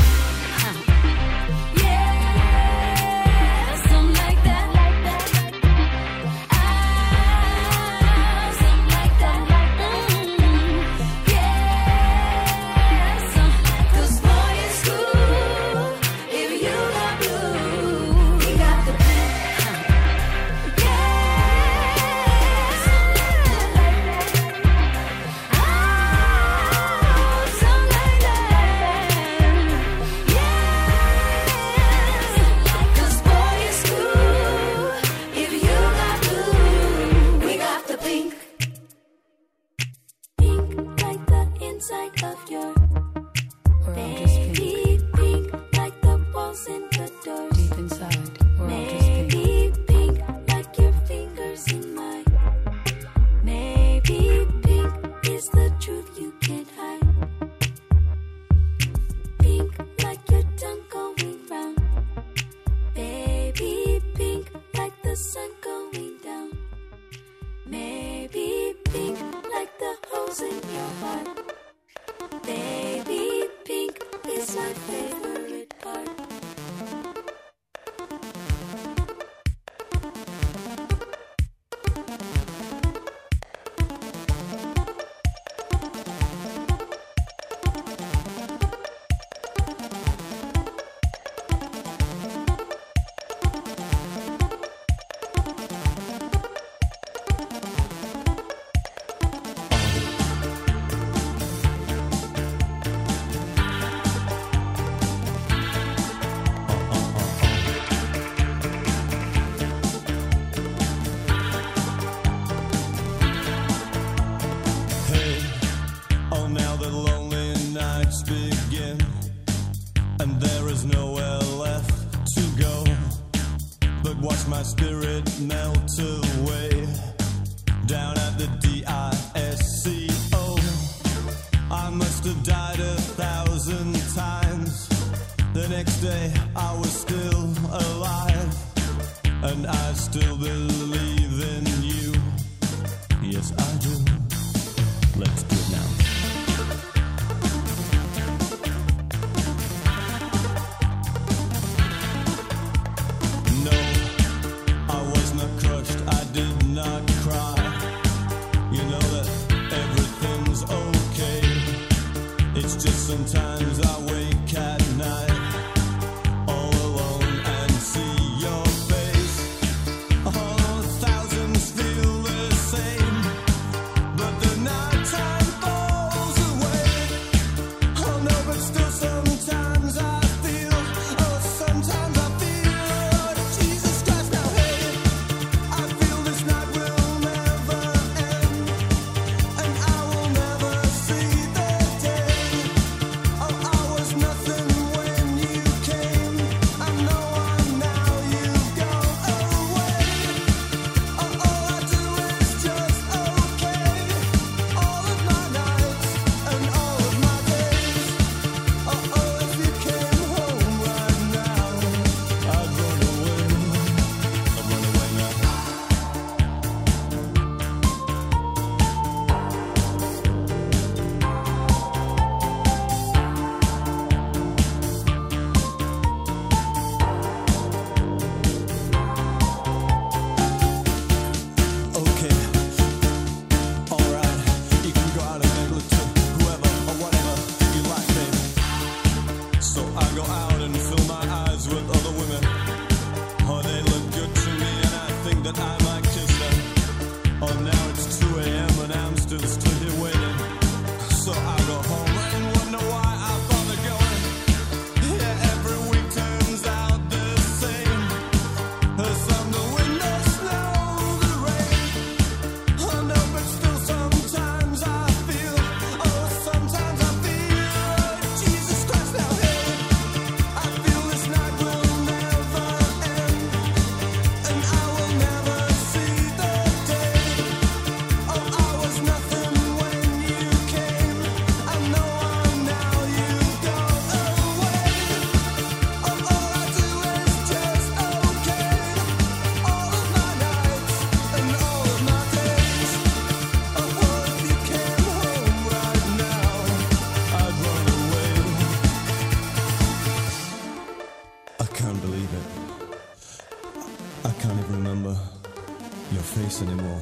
voice anymore,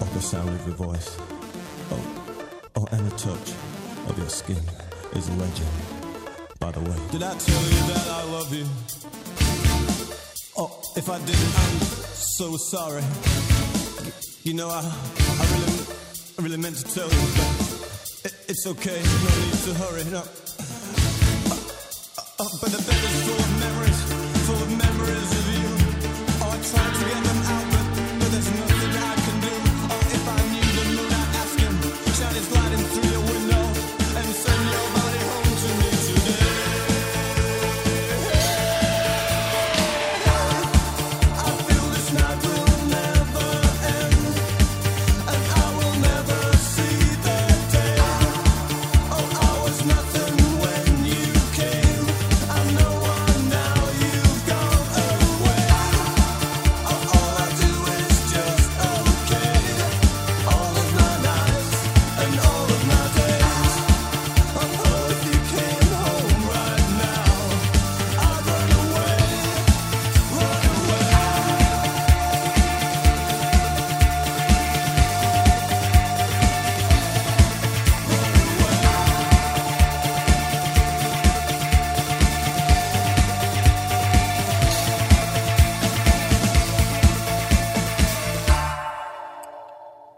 of the sound of your voice, oh, and the touch of your skin is a legend, by the way. Did I tell you that I love you? Oh, if I didn't, I'm so sorry. You know, I really meant to tell you, but it's okay, no need to hurry, no. But the bed is full of memories of you. Oh, I tried to get them out, but there's nothing I can do. Oh, if I knew the moon, I'd ask him. Shine is gliding through your window and send your body home to me today. I feel this night will never end, and I will never see that day. Oh, I was nothing when you came.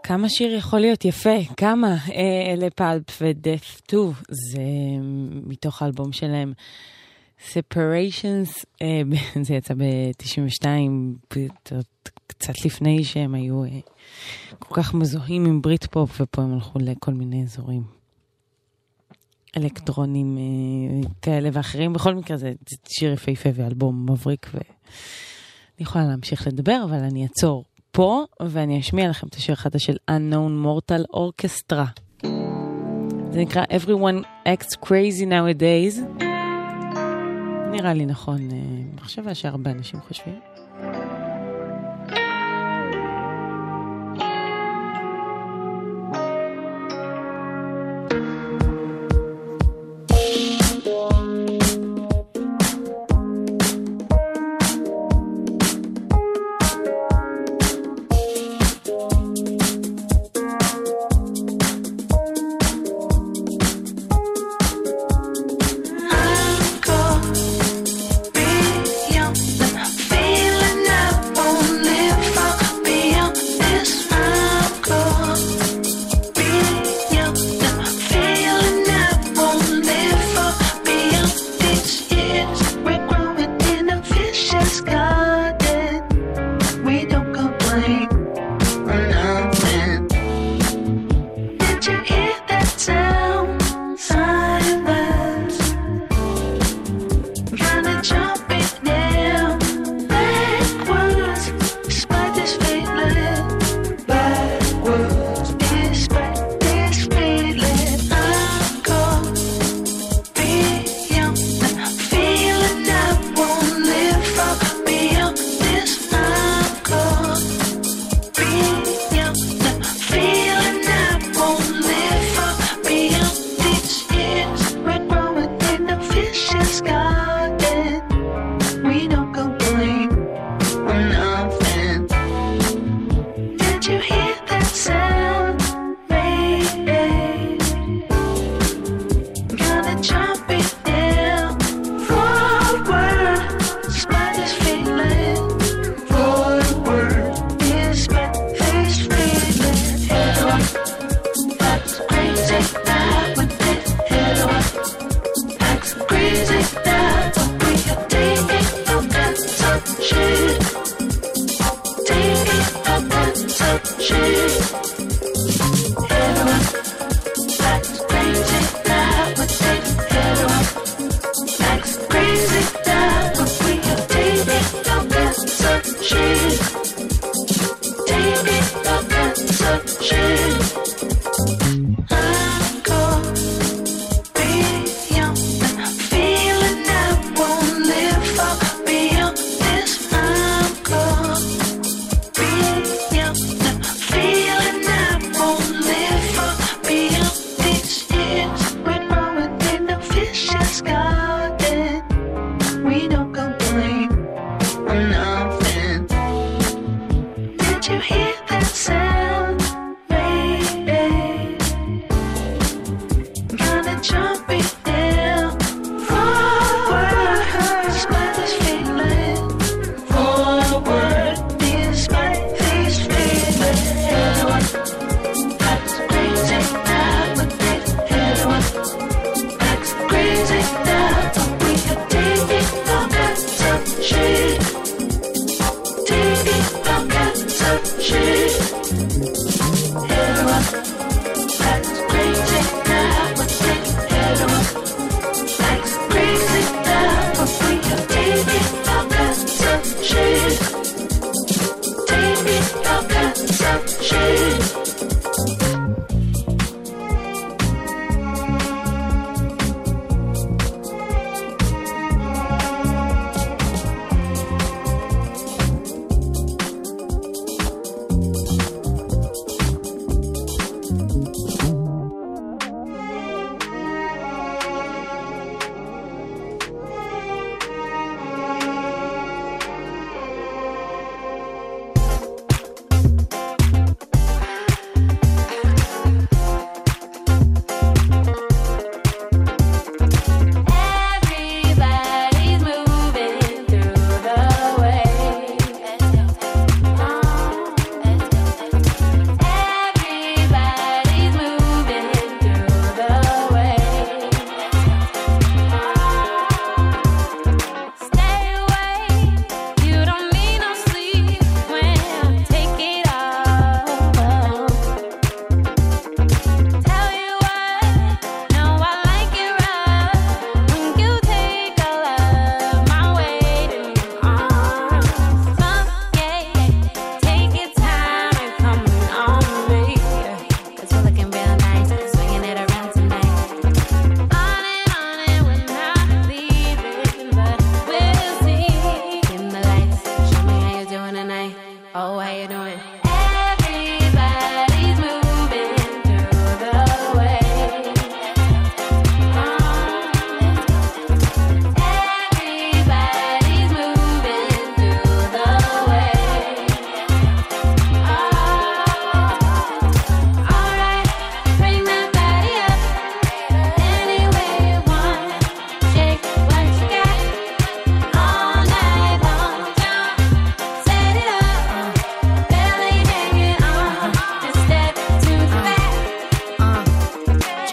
כמה שיר יכול להיות יפה, כמה לפלפ ודף טו, זה מתוך האלבום שלהם Separations, זה יצא ב-92, קצת לפני שהם היו כל כך מזוהים עם ברית פופ, ופה הם הלכו לכל מיני אזורים אלקטרונים כאלה ואחרים. בכל מקרה זה שיר יפהפה ואלבום מבריק, ואני יכולה להמשיך לדבר, אבל אני אעצור פה, ואני אשמיע לכם את השיר החדש של Unknown Mortal Orchestra. זה נקרא Everyone Acts Crazy Nowadays. נראה לי נכון, מחשבה שהרבה אנשים חושבים.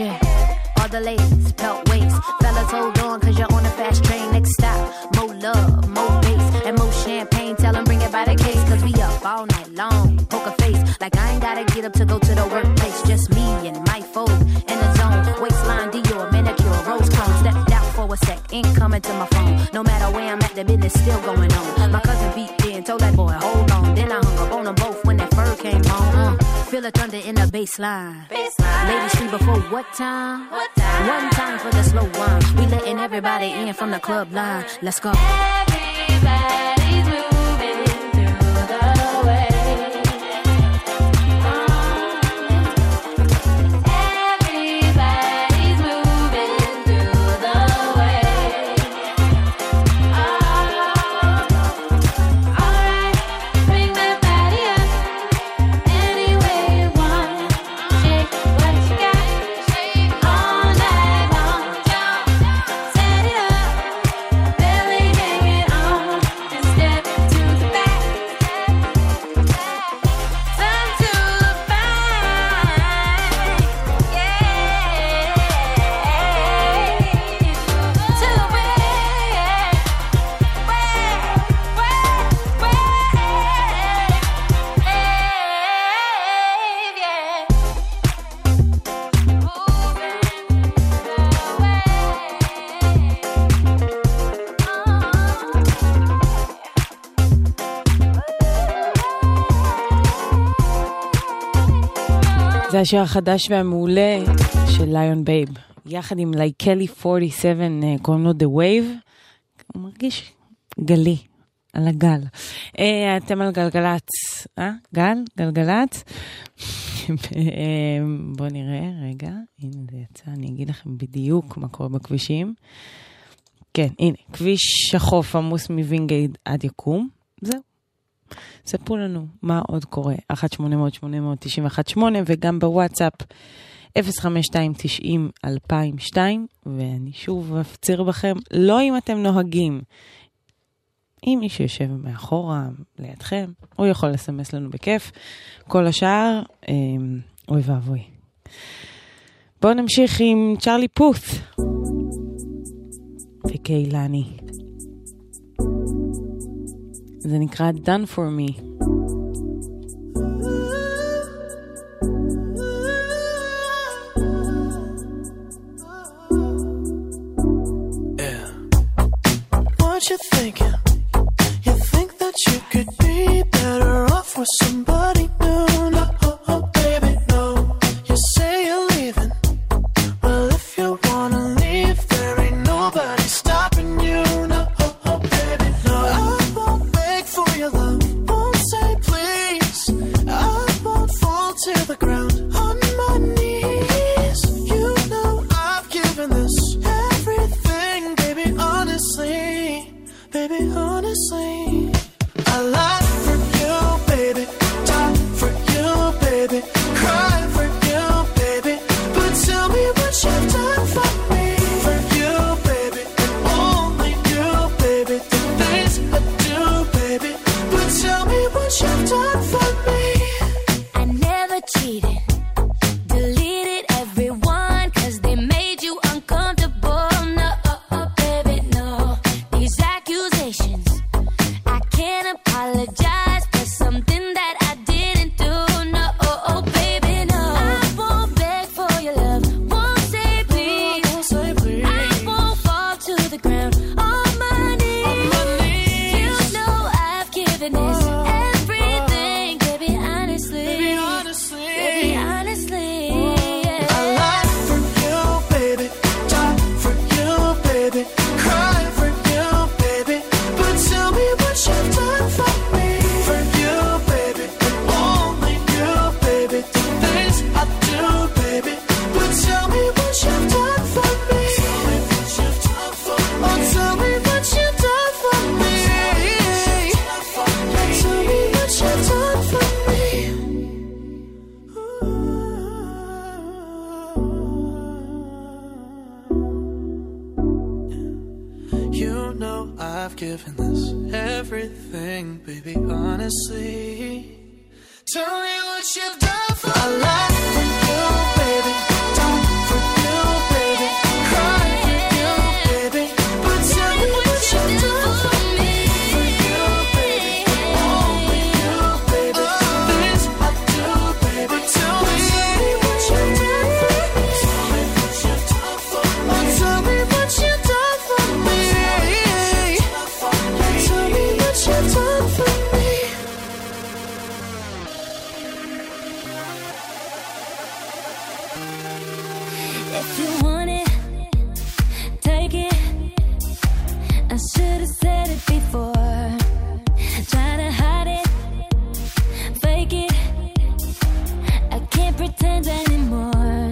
yeah. All the ladies, belt waist. Fellas, hold on, cause you're on a fast train. Next stop, more love, more bass, and more champagne. Tell them bring it by the case, cause we up all night long. Poker face, like I ain't gotta get up to go to the workplace. Just me and my fold in the zone. Waistline, Dior, manicure, rose cone. Stepped out for a sec, ain't coming to my phone. No matter where I'm at, the business still going on. My cousin beat me and told that boy, hold on. Then I hung up on them both when that fur came on. Feel the thunder in the baseline. Ladies free before what time? What time? One time for the slow wine. We letting everybody in from the club line. Let's go. Everybody's moving through the way. Everybody's moving through the way. Oh, all right, bring that body up any way you want. Shake what you got, shake all night long. Set it up, barely hang it on, and step to the back. Come to the back, yeah. To the back. זה השיר החדש והמעולה של ליון בייב. יחד עם לייקלי 47, קוראים לו The Wave. הוא מרגיש גלי, על הגל. אתם על גלגלת. גל? גלגלת? בואו נראה, רגע. הנה זה יצא, אני אגיד לכם בדיוק מה קורה בכבישים. כן, הנה. כביש החוף עמוס מווינגייט עד יקום. זהו. ספרו לנו מה עוד קורה 1-800-891-8 וגם בוואטסאפ 052-90-2002 ואני שוב אפציר בכם, לא אם אתם נוהגים, אם מי שיושב מאחורה לידכם הוא יכול לסמס לנו בכיף, כל השאר אוי ואבוי. בואו נמשיך עם צ'רלי פות וקיילני, זה נקרא Done For Me. Yeah. What you thinking? You think that you could be better off with somebody new? No, oh, baby, no. You say you're leaving. Well, if you wanna leave, there ain't nobody stopping you. No, oh, baby, no. Love won't say please. I won't fall to the ground on my knees. You know I've given this everything, baby, honestly. Baby, honestly, I lied for you, baby. Died for you, baby. Cried for you, baby. But tell me what you've done for me. You've done for me. I never cheated, deleted everyone, cause they made you uncomfortable. No, baby, no. These accusations, I can't apologize for something that I didn't do. No, baby, no. I won't beg for your love, won't say please. Won't say please. I won't fall to the ground on my knees. On my knees. You know I've given this. I've given this everything, baby, honestly. Tell me what you've done for me. I lied for you, baby. Done for you. If you want it, take it. I should have said it before. Try to hide it, fake it. I can't pretend anymore.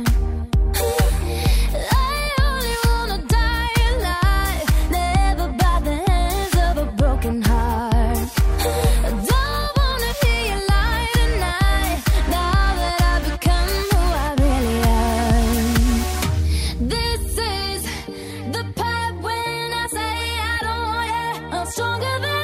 I only wanna die alive, never by the hands of a broken heart. I don't wanna hear you lie tonight, now that I've become who I really am. This is the part when I say I don't want you, I'm stronger than.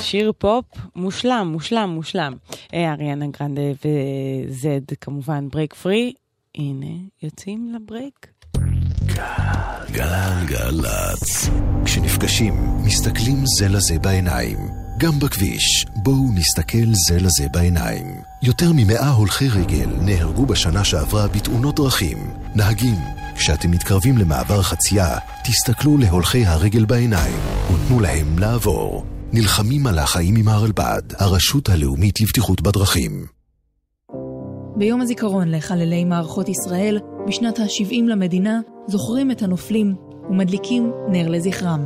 שיר פופ מושלם, מושלם, מושלם. אריאנה גרנדה וזד כמובן ברייק פרי. הנה, יוצאים לברייק. גלן גלץ. כשנפגשים, מסתכלים זה לזה בעיניים. גם בכביש, בואו נסתכל זה לזה בעיניים. יותר מ100 הולכי רגל נהרגו בשנה שעברה בתאונות דרכים. נהגים, כשאתם מתקרבים למעבר חצייה, תסתכלו להולכי הרגל בעיניים ותנו להם לעבור. נלחמים על החיים עם הרלב"ד, הרשות הלאומית לבטיחות בדרכים. ביום הזיכרון לחללי מערכות ישראל, בשנת ה-70 למדינה, זוכרים את הנופלים ומדליקים נר לזכרם.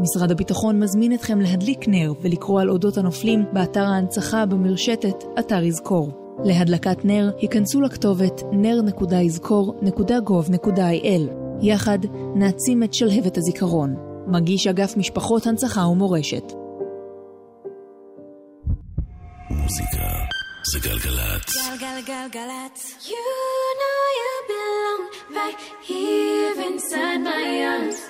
משרד הביטחון מזמין אתכם להדליק נר ולקרוא על אודות הנופלים באתר ההנצחה במרשתת אתר יזכור. להדלקת נר ייכנסו לכתובת ner.yzkor.gov.il. יחד נעצים את שלהבת הזיכרון. מגיש אגף משפחות הנצחה ומורשת. מוזיקה זה גלגלצ. גלגלגלגלצ. You know you belong right here inside my arms.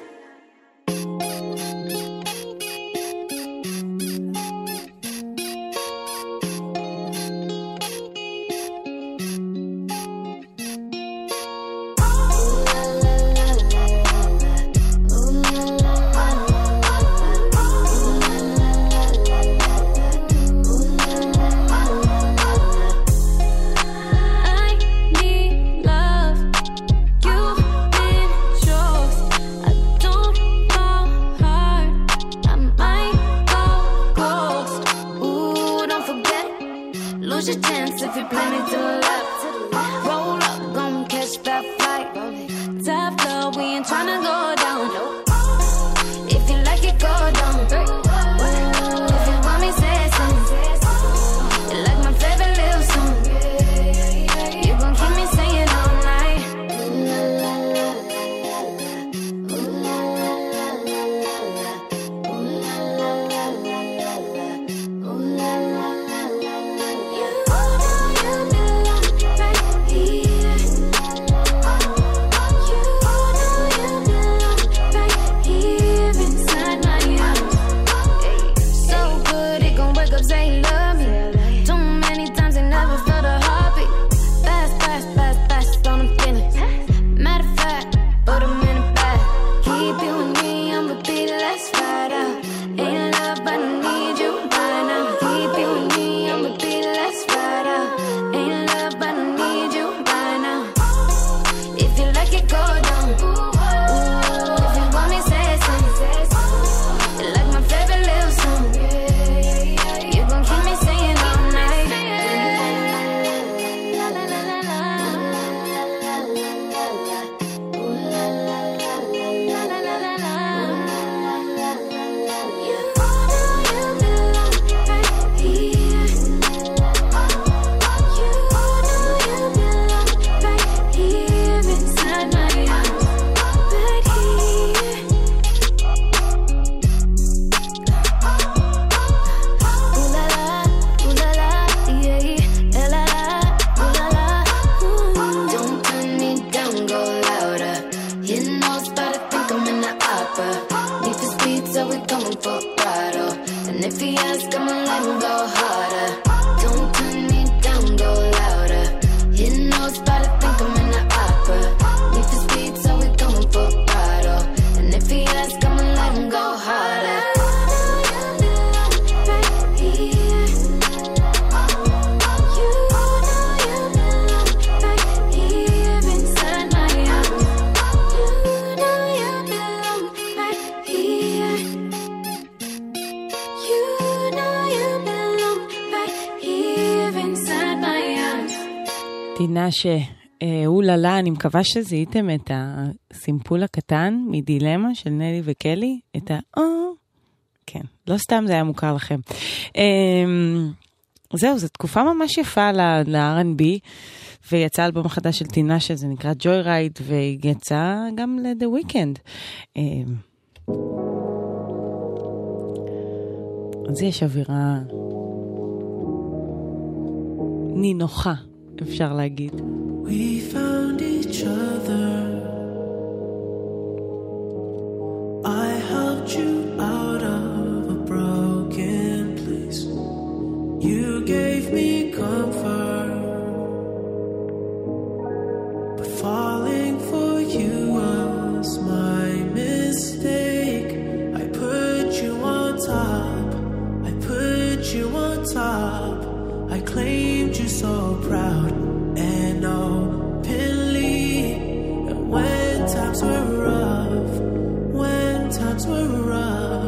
טינה שאוללה, אני מקווה שזיהיתם את הסימפול הקטן מדילמה של נלי וקלי, את כן, לא סתם זה היה מוכר לכם. זהו, זו תקופה ממש יפה ל-R&B, ויצא אלבום חדש של טינה שזה נקרא Joyride, ויצא גם ל-The Weeknd. אז יש אווירה נינוחה, אפשר להגיד. We found each other, I helped you out of a broken place, you gave me comfort, but falling for you was my mistake. I put you on top, I put you on top, I claimed you so proud and openly, and when times were rough, times were rough.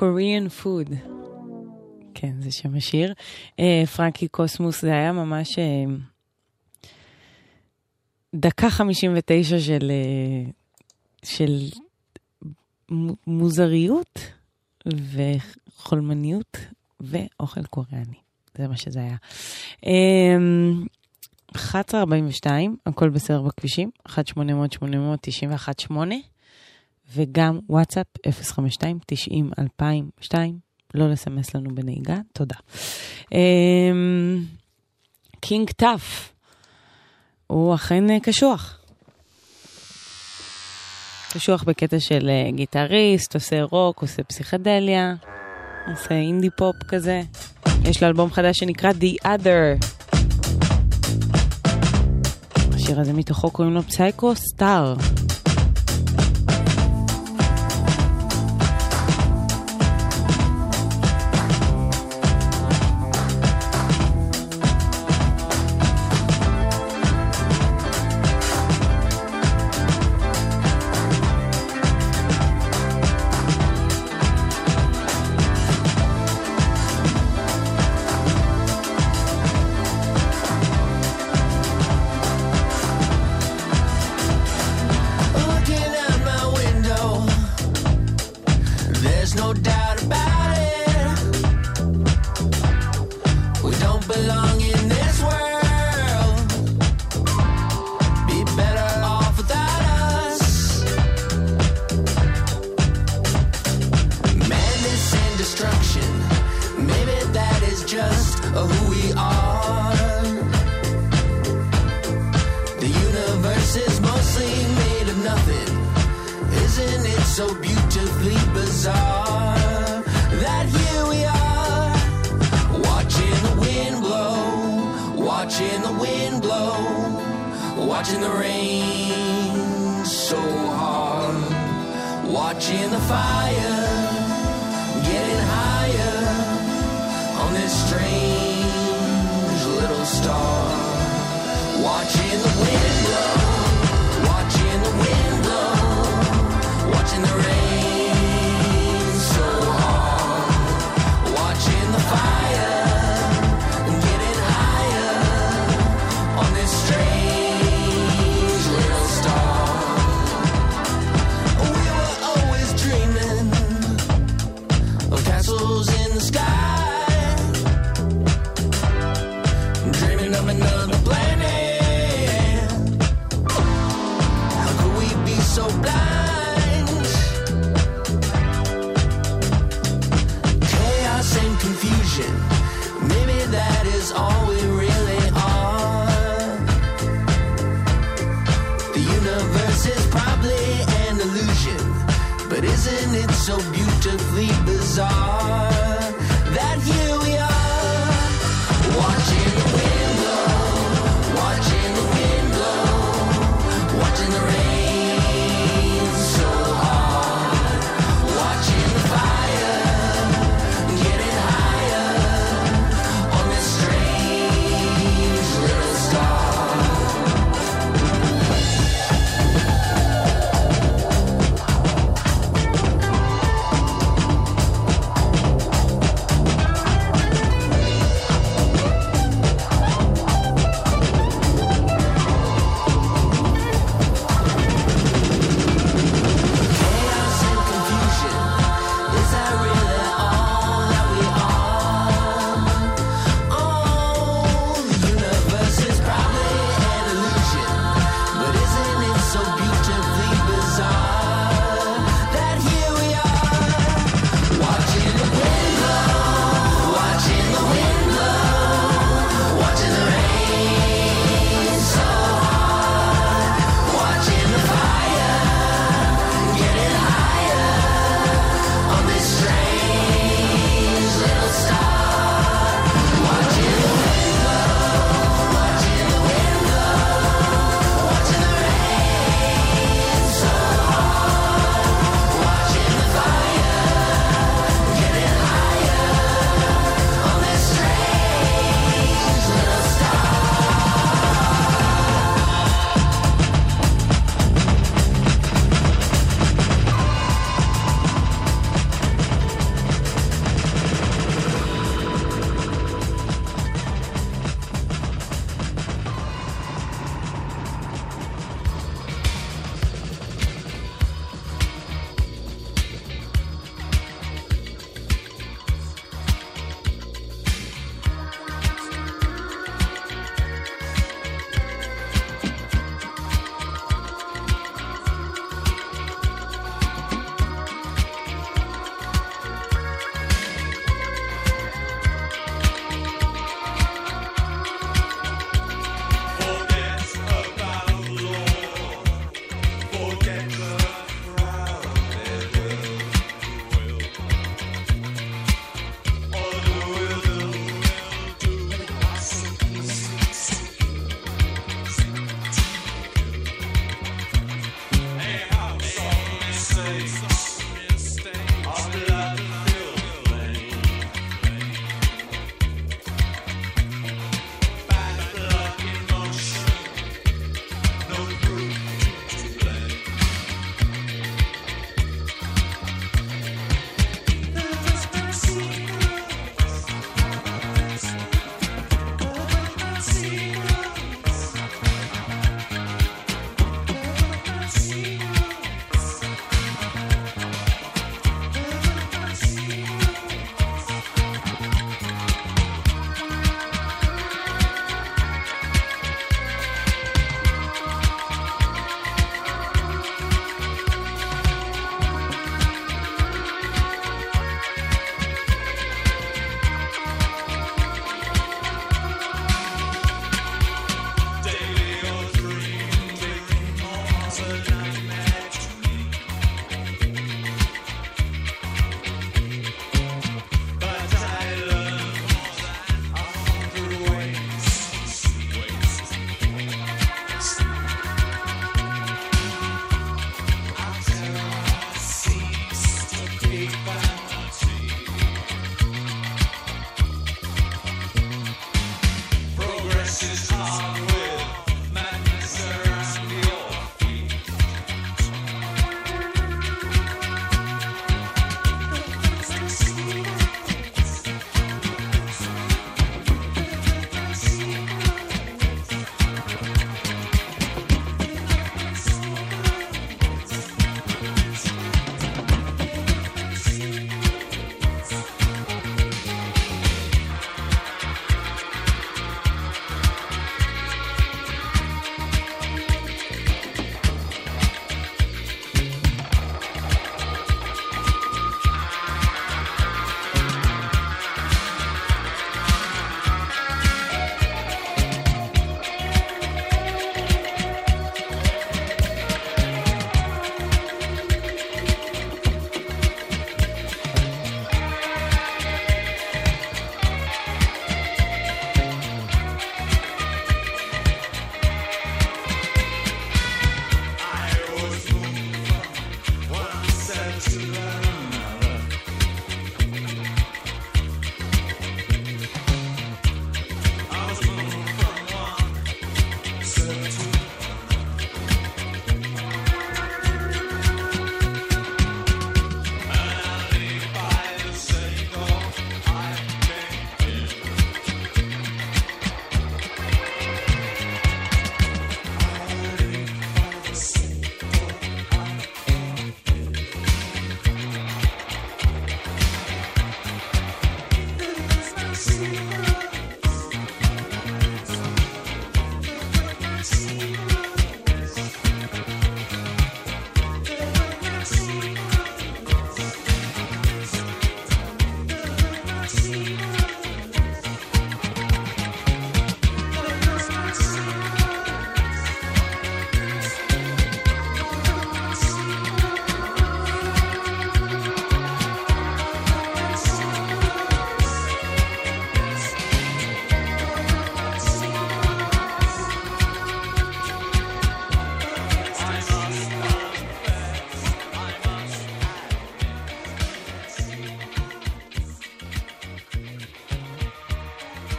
Korean Food. כן, זה שם השיר. פרנקי קוסמוס, זה היה ממש דקה 59 של מוזריות וחולמניות ואוכל קוריאני. זה מה שזה היה. 1142, הכל בסדר בכבישים, 1-800-891-8, וגם וואטסאפ 052-90-2002, לא לסמס לנו בנהיגה, תודה. קינג טף, הוא אכן קשוח. קשוח בקטע של גיטריסט, עושה רוק, עושה פסיכדליה, עושה אינדי פופ כזה. יש לו אלבום חדש שנקרא The Other. השיר הזה מתוכו קוראים לו Psycho Star.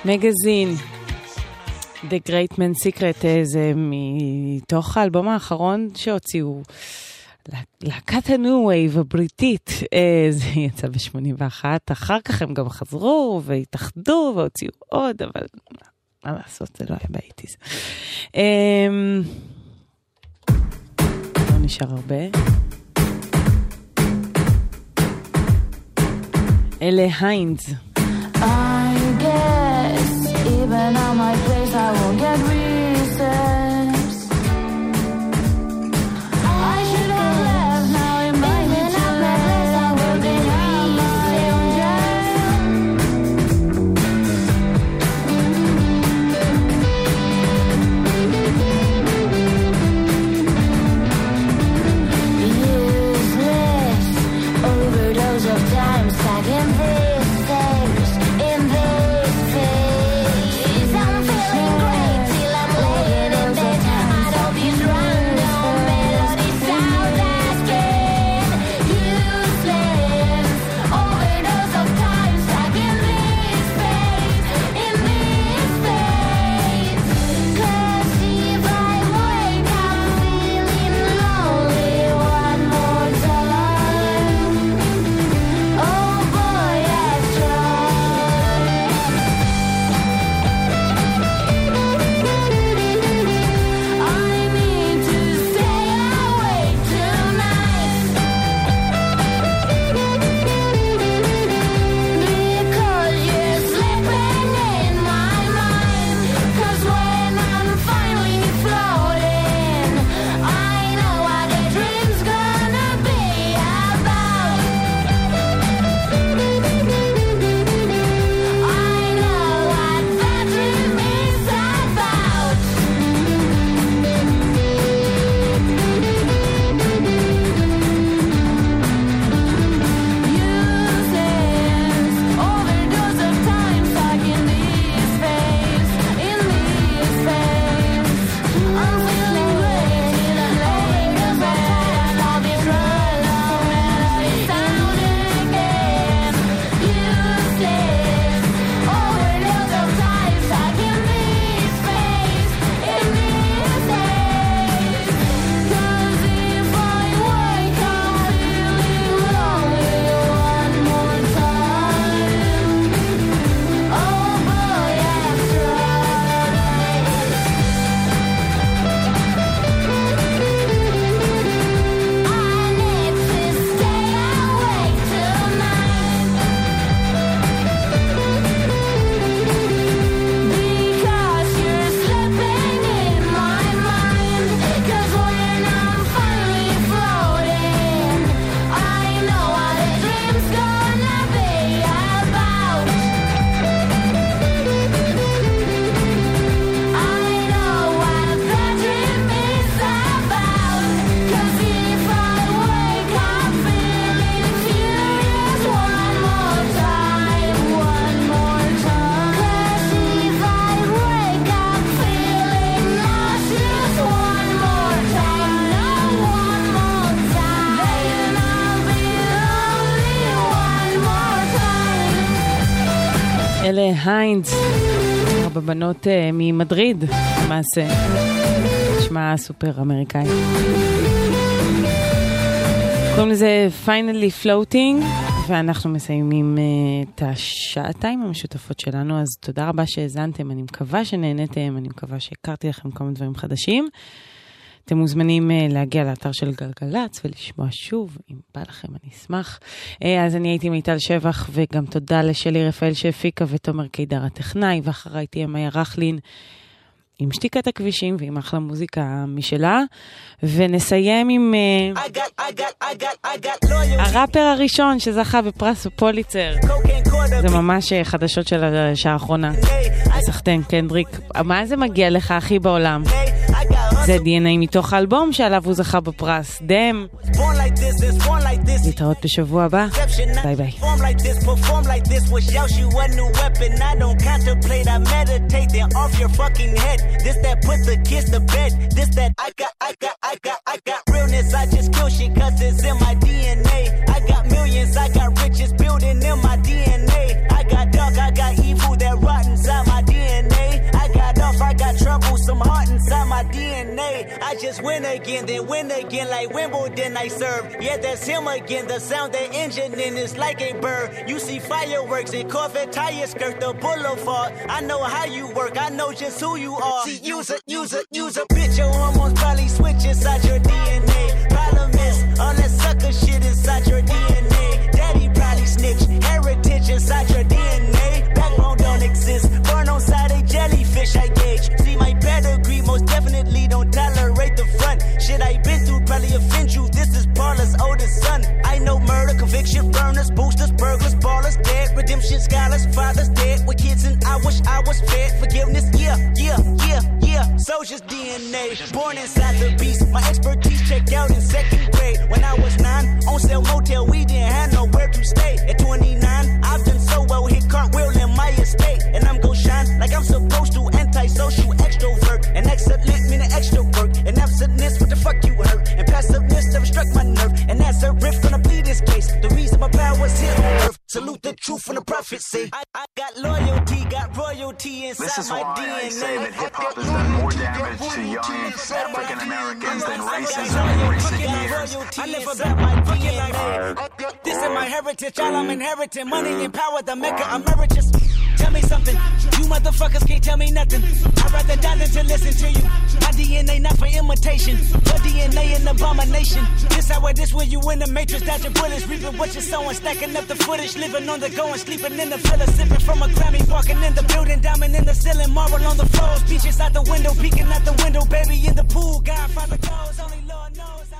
מגזין The Great Men Secret, זה מתוך האלבום האחרון שהוציאו להקת הניו-וייב הבריטית, זה יצא ב-81, אחר כך הם גם חזרו והתאחדו והוציאו עוד, אבל מה לעשות, זה לא היה באיטיז. לא נשאר הרבה. אלה היינדס. I guess even on my place I won't get recess. I should have left now in my place I will be out my own job. Useless overdose of time stuck in this. היינדס, הרבה בנות ממדריד, למעשה נשמע סופר אמריקאי. קוראים לזה Finally Floating, ואנחנו מסיימים את השעתיים המשותפות שלנו, אז תודה רבה שהזנתם, אני מקווה שנהנתם, אני מקווה שהכרתי לכם כמה דברים חדשים. אתם מוזמנים להגיע לאתר של גלגלץ ולשמוע שוב, אם בא לכם אני אשמח. אז אני הייתי מיטל שבח, וגם תודה לשלי רפאל שהפיקה ותומר קידר הטכנאי, ואחריי תהיה מאיה רחלין עם שתיקת הכבישים ועם אחלה מוזיקה משלה, ונסיים עם הראפר הראשון שזכה בפרס פוליצר, זה ממש חדשות של השעה האחרונה, סחטן קנדריק, מה זה מגיע לך הכי בעולם? זה DNA מתוך האלבום שעליו הוא זכה בפרס. דם. להתראות בשבוע הבא. ביי ביי. I got dark, I got evil that rottens out my again. I just win again, then win again like Wimbledon I serve. Yeah, that's him again. The sound that engine in is like a bird. You see fireworks and Corvette tires skirt the boulevard. I know how you work. I know just who you are. See, use a bitch. Your hormones probably switch inside your DNA. Problem is, all that sucker shit inside your DNA. Daddy probably snitched. Heritage inside your DNA. Backbone don't exist. Born on side a jellyfish, I gauge. See, my pedigree most definitely don't tolerate the front. Shit I been through probably offend you. This is Paula's oldest son. I know murder, conviction, burners, boosters, burglars, ballers, dead, redemption, scholars, fathers, dead with kids, and I wish I was fed forgiveness. Yeah. Soldier's DNA, born inside the beast. My expertise checked out in second grade. When I was 9, on sale motel, we didn't have nowhere to stay. At 29, I've done so well, hit cartwheel in my estate, and I'm gon' shine like I'm supposed to. Antisocial extrovert, and excellent meaning extra work, and absentness, what the fuck you hurt, and passiveness never struck my nerve, and as a riff gonna plead this case. The reason my power's here on earth. Salute the truth and the prophecy. I got loyalty, got royalty inside my DNA. This is why I say that hip-hop has done more damage to young African Americans than racism in recent years. I live about my DNA. This is my heritage, all I'm inheriting. Money and power, the maker emeritus. Tell me something, you motherfuckers can't tell me nothing. I'd rather die than to listen to you. My DNA not for imitation, your DNA an abomination. This hour, this where you in the matrix, dodging bullets, reaping what you're sowing, stacking up the footage, living on the go and sleeping in the villa, sipping from a Grammy, walking in the building, diamond in the ceiling, marble on the floors, beaches out the window, peeking out the window, baby in the pool, Godfather goes, only Lord knows.